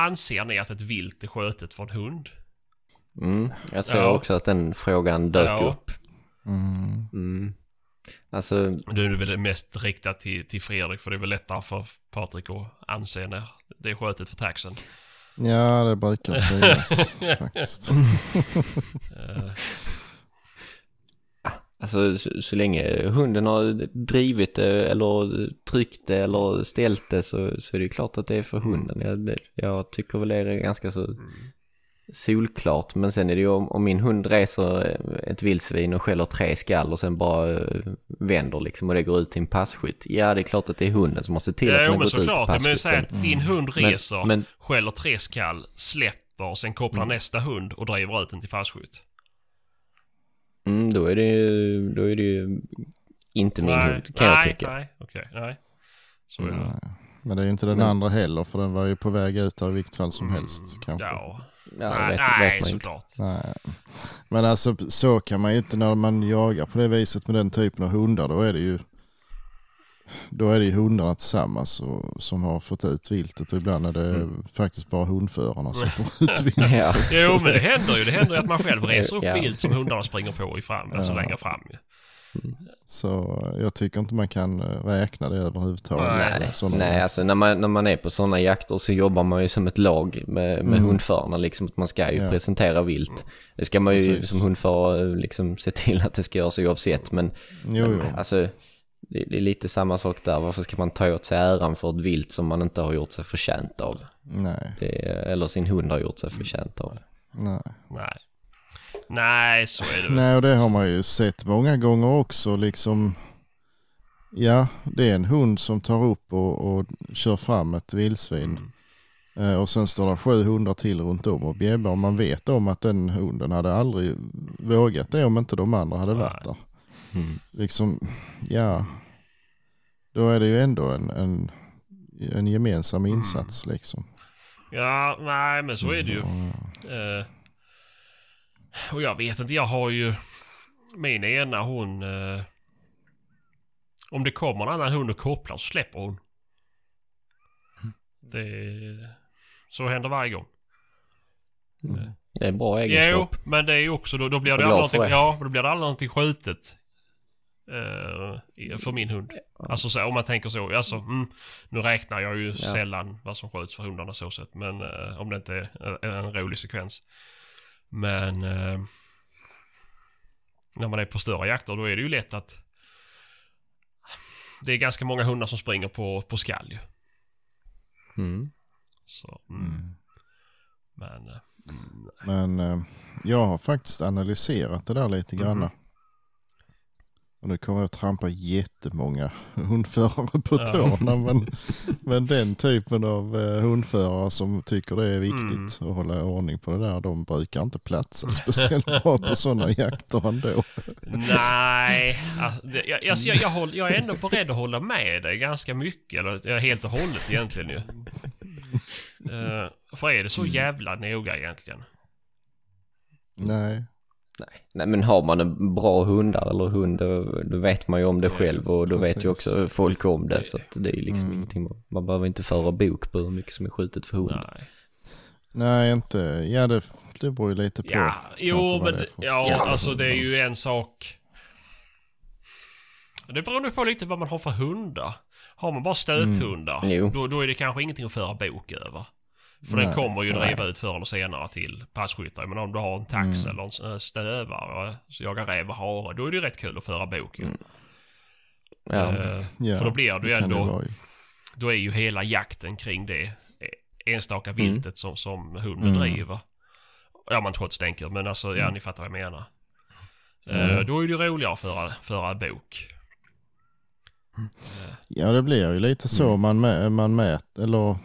anser ni att ett vilt är skötet från hund? Jag såg också att den frågan dök upp. Alltså, du är väl mest riktad till Fredrik, för det är väl lättare för Patrik att anse när det är skötet för taxen. Ja, det brukar sägas faktiskt. Alltså, så länge hunden har drivit det eller tryckt det eller ställt det så är det klart att det är för hunden. Jag tycker väl det är ganska så solklart, men sen är det ju om min hund reser ett vildsvin och skäller 3 skall och sen bara vänder liksom och det går ut till en passkytt. Ja, det är klart att det är hunden som måste till att den går ut till passkytten. Men säg att din hund reser, skäller 3 skall, släpper och sen kopplar nästa hund och driver ut den till passkytt. Då är det ju inte min hund, kan jag tycka. Nej, okej. Så är det. Men det är ju inte den andra heller, för den var ju på väg ut av vilket fall som helst kanske. Nej, såklart. Nej. Men alltså, så kan man ju inte när man jagar på det viset med den typen av hundar. Då är det ju Då är det ju hundarna tillsammans som har fått ut viltet, och ibland är det faktiskt bara hundförarna som får ut viltet. Ja. Jo, men det händer ju. Det händer ju att man själv reser upp vilt som hundarna springer på i fram, alltså längre fram. Så jag tycker inte man kan räkna det överhuvudtaget. Nej, alltså när man är på sådana jakter så jobbar man ju som ett lag med hundförarna, liksom, att man ska ju presentera vilt. Det ska man ju som hundförare liksom se till att det ska göras oavsett, men alltså det är lite samma sak där. Varför ska man ta åt sig äran för ett vilt som man inte har gjort sig förtjänt av? Nej. Eller sin hund har gjort sig förtjänt av. Nej, så är det. Nej, och det har man ju sett många gånger också. Liksom, ja, det är en hund som tar upp och kör fram ett vildsvin. Och sen står det 700 till runt om och bjäbbar. Och man vet om att den hunden hade aldrig vågat det om inte de andra hade varit där. Liksom, ja, då är det ju ändå en gemensam insats, liksom. Ja, nej, men så är det ju. Och jag vet inte, jag har ju min ena, hon om det kommer en annan hund och kopplar så släpper hon. Så händer varje gång. Det är en bra egenskap. Jo, men det är ju också, då blir det aldrig någonting skjutet för min hund. Alltså så, om man tänker så, alltså, nu räknar jag ju sällan vad som skjuts för hundarna så sett, men om det inte är en rolig sekvens. Men när man är på större jakter, då är det ju lätt att det är ganska många hundar som springer på skall ju. Så, Men jag har faktiskt analyserat det där lite grann. Och nu kommer jag att trampa jättemånga hundförare på tårna. Men den typen av hundförare som tycker det är viktigt att hålla ordning på det där, de brukar inte platsa speciellt bra på sådana jakter ändå. Nej, alltså, jag är ändå beredd att hålla med dig ganska mycket. Eller helt och hållet egentligen ju. För är det så jävla noga egentligen? Nej, men har man en bra hundar eller hund, då vet man ju om det själv, och då vet ju också folk om det, så att det är liksom ingenting. Man behöver inte föra bok på hur mycket som är skjutet för hund. Nej, inte. Ja, det beror ju lite på. Ja, jo, men alltså det är ju en sak. Det beror nog på lite vad man har för hundar. Har man bara stöthundar, då är det kanske ingenting att föra bok över. För den kommer ju driva ut förr eller senare till passkyttar. Men om du har en tax eller en stövare så jagar räv och hare, då är det ju rätt kul att föra bok. För då blir du ändå, då är ju hela jakten kring det enstaka viltet som hunden driver. Ja, man tror att det stänker, men alltså, ni fattar vad jag menar. Då är det ju roligare att föra bok. Ja, det blir ju lite så man mäter, eller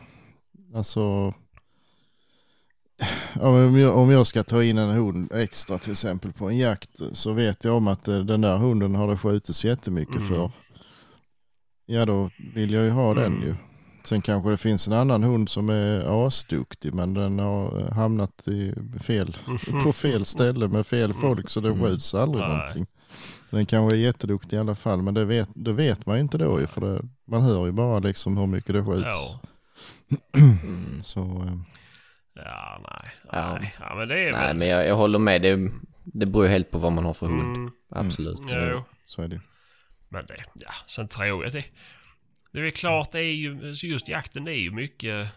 alltså, om jag ska ta in en hund extra till exempel på en jakt, så vet jag om att den där hunden har det skjutits jättemycket för. Ja, då vill jag ju ha den ju. Sen kanske det finns en annan hund som är asduktig, men den har hamnat på fel ställe med fel folk, så det skjuts aldrig någonting. Den kanske är jätteduktig i alla fall, men det vet man ju inte då ju, för man hör ju bara liksom hur mycket det skjuts. Ja. Så men jag håller med, det beror helt på vad man har för hund. Absolut. Så är det. Men det sen tror jag det är klart, det är ju just jakten, det är ju mycket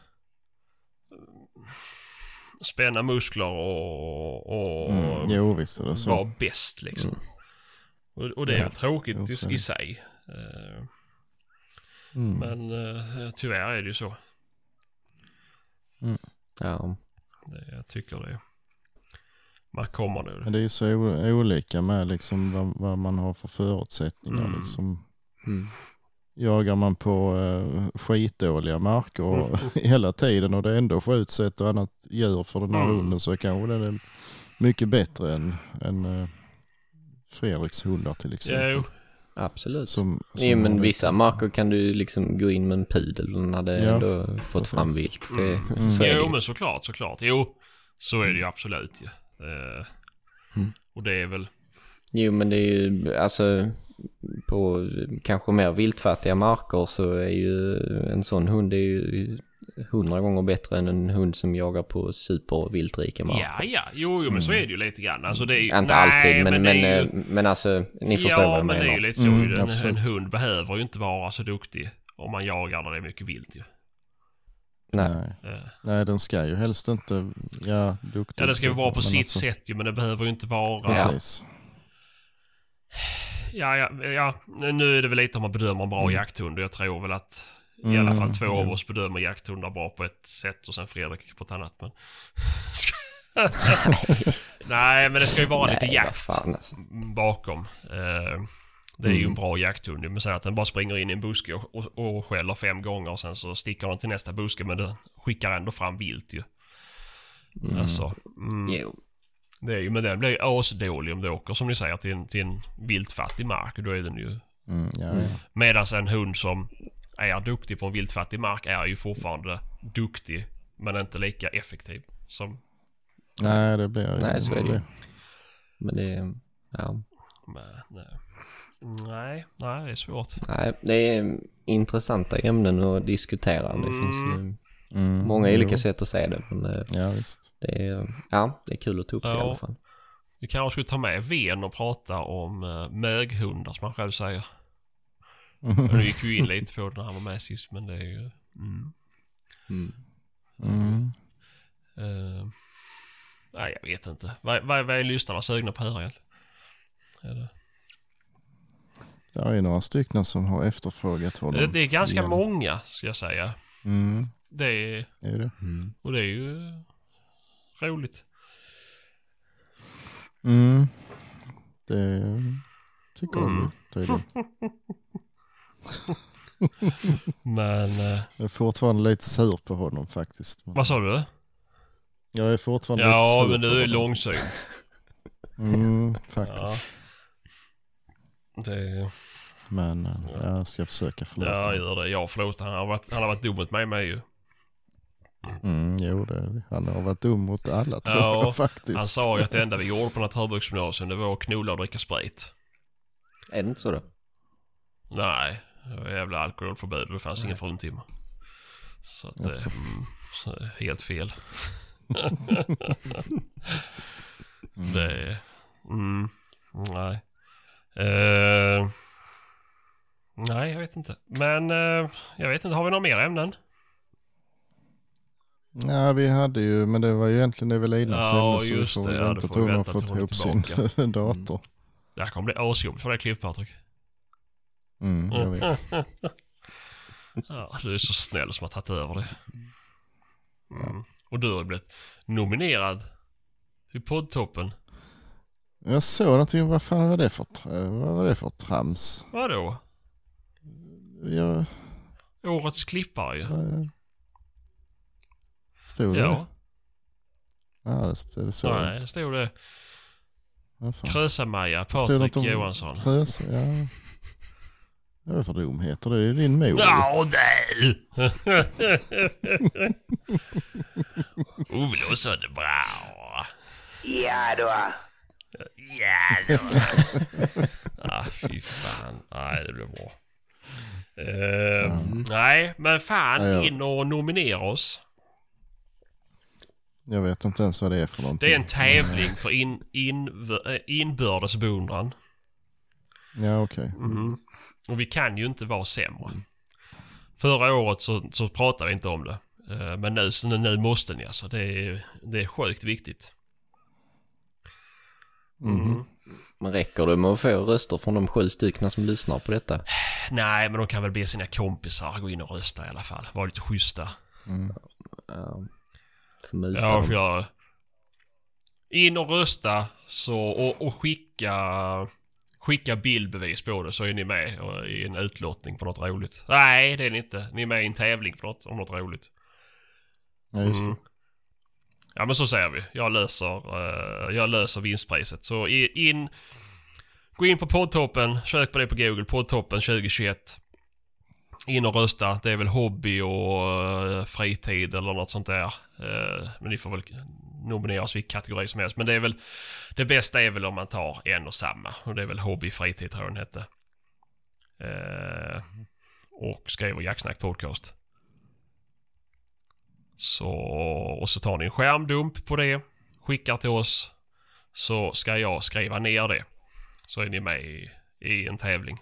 spänna muskler och vara bäst liksom. Och det är tråkigt i sig. Men tyvärr är det ju så. Ja, jag tycker det. Man kommer nu. Men det är ju så olika med liksom vad man har för förutsättningar. Liksom. Jagar man på skitdåliga marker och hela tiden, och det är ändå skjuts ett och annat djur för den här hunden, så kanske den är mycket bättre än Fredriks hundar till exempel. Jo. Absolut. Nej, men vissa marker kan du liksom gå in med en pudel när det ändå fått fram vilt. Jo, men såklart. Jo, så är det ju absolut. Och det är väl... Jo, men det är ju... Alltså, på kanske mer viltfattiga marker så är ju en sån hund är ju 100 gånger bättre än en hund som jagar på superviltrika marker. Ja. Jo, men så är det ju lite grann. Alltså det är ju, inte alltid, men alltså ni förstår vad jag menar. Ja, men det är ju lite så. En hund behöver ju inte vara så duktig om man jagar när det är mycket vilt ju. Nej, den ska ju helst inte... Ja, duktig. Ja, den ska ju vara på sitt sätt ju, men den behöver ju inte vara... Precis. Ja. Nu är det väl lite om man bedömer en bra jakthund. Jag tror väl att... I alla fall två av oss bedömer jakthundar bra på ett sätt och sen Fredrik på ett annat. Men... Nej, men det ska ju vara lite jakt bakom. Det är ju en bra jakthund. Men säg att den bara springer in i en buske och skäller 5 gånger och sen så sticker den till nästa buske, men den skickar ändå fram vilt ju. Alltså... Det är ju, men den blir ju asdålig om det åker, som ni säger, till en viltfattig mark. Då är den ju... Medan en hund som... är duktig på en viltfattig mark är ju fortfarande duktig, men inte lika effektiv som... Nej, det blir ju... Nej, så är det. Men det... Ja. Nej, det är svårt. Nej, det är intressanta ämnen att diskutera. Det finns ju många olika sätt att säga det. Men ja, visst. Det är kul att ta upp det i alla fall. Vi kanske skulle ta med Ven och prata om möghundar, som man själv säger. Nu gick ju in lite på när han var med sist, men det är ju... Nej, jag vet inte. Vad är lyssnarna sugna på här egentligen? Det är några stycken som har efterfrågat honom. Det är ganska många, ska jag säga. Det är det. Och det är ju roligt. Det tycker jag är det. Men jag är fortfarande lite sur på honom faktiskt. Vad sa du? Jag är fortfarande lite sur. Ja, men du är långsynt. Faktiskt. Ja. Det... Men jag ska försöka förlåta. Ja, gör det. Jag förlåter. Han har varit dum mot mig ju. Jo, det. Han har varit dum mot alla, tror jag faktiskt. Han sa ju att det enda vi gjorde på naturbruksgymnasium, det var att knola och dricka sprit. Är det inte så då? Nej, det var jävla alkoholförbud. Det fanns ingen fruntimma. Så att det är helt fel. Nej, jag vet inte. Men jag vet inte, har vi några mer ämnen? Nej, vi hade ju, men det var ju egentligen Evelinas ämne. Ja, just det. Ja, det får vi vänta till hon är tillbaka. Det här kommer bli årsjobbigt för det klipp, Patrik. Jag vet. Du är så snäll som har tagit över det. Och du har blivit nominerad till poddtoppen. Jag såg någonting. Vad var det för trams? Vadå? Årets klippare ju. Stod det? Ja. Det såg jag inte. Stod det. Krösa Maja, Patrik Johansson. Krösa, ja. Jag vet vad dumheter, det är din mor. Ja, nej! Då så det bra. Ja då. Fy fan. Nej, det blev bra. Nej, men fan, in och nominera oss. Jag vet inte ens vad det är för någonting. Det är en tävling för inbördes beundran. Ja, okej. Och vi kan ju inte vara sämre. Förra året så pratade vi inte om det. Men nu måste ni alltså. Det är sjukt viktigt. Men räcker det med att få röster från de 7 stycken som lyssnar på detta? Nej, men de kan väl be sina kompisar gå in och rösta i alla fall. Var lite schyssta. In och rösta så, och skicka bildbevis på det, så är ni med i en utlottning på något roligt. Nej, det är ni inte. Ni är med i en tävling på något, om något roligt. Ja, just det. Ja, men så säger vi. Jag löser vinstpriset. Så gå in på poddtoppen. Sök på det på Google. Poddtoppen 2021. In och rösta. Det är väl hobby och fritid eller något sånt där. Men ni får väl nomineras vilken kategori som helst. Men det bästa är väl om man tar en och samma. Och det är väl hobby, fritid tror jag den hette. och skriver Jaktsnack podcast. Så, och så tar ni en skärmdump på det, skickar till oss, så ska jag skriva ner det. Så är ni med i en tävling.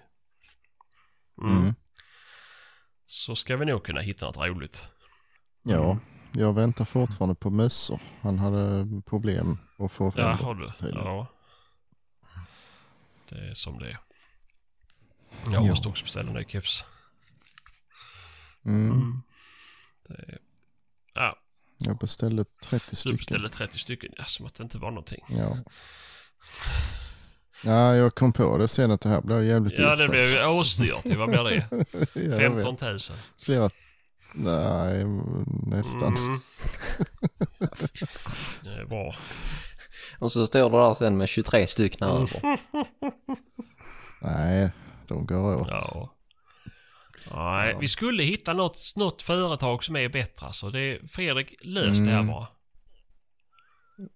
Så ska vi nog kunna hitta något roligt. Ja, jag väntar fortfarande på mössor. Han hade problem att få fram. Ja, har du. Ja. Det är som det är. Jag måste också beställa nya keps. Ja. Jag beställde 30 stycken. Du beställde 30 stycken, ja, som att det inte var någonting. Ja. Ja, jag kom på det sen att det här blev jävligt dyrt. Ja, det blev ju årsdyrt. Vad blir det? 15 000. Flera... Nej, nästan. Det är bra. Och så står du där sen med 23 stycken över. Nej, de går åt. Ja. Nej, vi skulle hitta något företag som är bättre. Så det är, Fredrik, lös det här bara.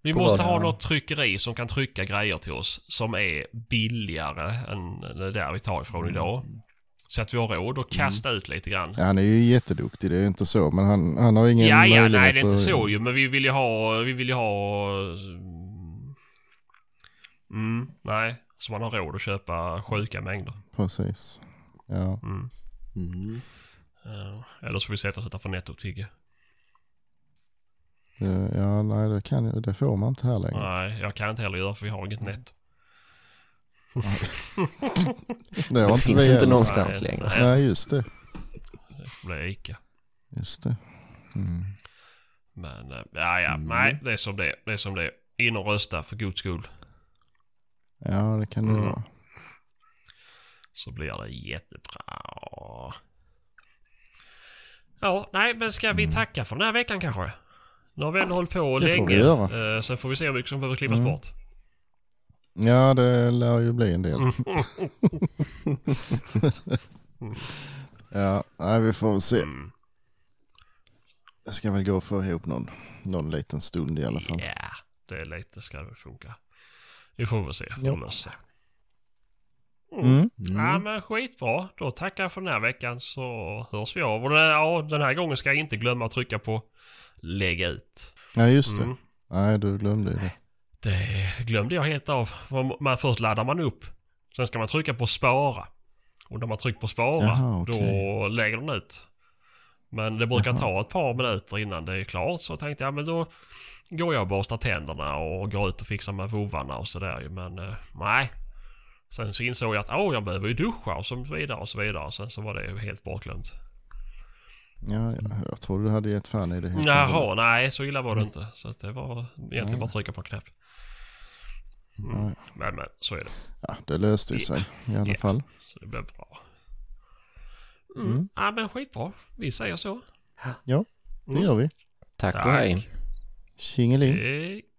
Vi måste ha något tryckeri som kan trycka grejer till oss som är billigare än det där vi tar ifrån idag. Så att vi har råd att kasta ut lite grann. Ja, han är ju jätteduktig, det är ju inte så. Men han har ingen möjlighet. Nej, det är inte så ju. Men vi vill ju ha nej, så man har råd att köpa sjuka mängder. Precis, ja. Eller så får vi sätta oss utanför netto och tigga. Ja, nej, det får man inte här längre. Nej, jag kan inte heller göra för vi har inget nät. Det finns inte någonstans längre. Nej, just det. Det blir Ica. Just det. Men, nej, det är som det. Det är som det. In och rösta för god skull. Ja, det kan det vara. Så blir det jättebra. Ja, nej, men ska vi tacka för den här veckan kanske? Nu har vi ändå hållit på länge. Sen får vi se hur mycket som behöver klippas bort. Ja, det lär ju bli en del. Ja, nej, vi får se. Jag ska väl gå för ihop någon liten stund i alla fall. Ja, det är lite, ska det funka. Vi får väl se. Ja, men skitbra. Då tackar jag för den här veckan, så hörs vi av. Och den här gången ska jag inte glömma att trycka på lägga ut. Ja, just det. Nej, du glömde ju det. Det glömde jag helt av. Man först laddar man upp. Sen ska man trycka på spara. Och när man trycker på spara, då lägger den ut. Men det brukar ta ett par minuter innan det är klart. Så tänkte jag, men då går jag och borstar tänderna och går ut och fixar med vovarna och sådär. Men nej. Sen så insåg jag att jag behöver ju duscha och så vidare och så vidare. Sen så var det helt bortglömt. Ja, jag tror du hade gett fan i det helt. Jaha, nej, så illa var det inte. Så det var egentligen bara trycka på en knapp. Men så är det. Ja, det löste ju sig i alla fall. Så det blev bra. Ja, men skitbra. Vi säger så. Ja, det gör vi. Tack och hej. Tjingeling.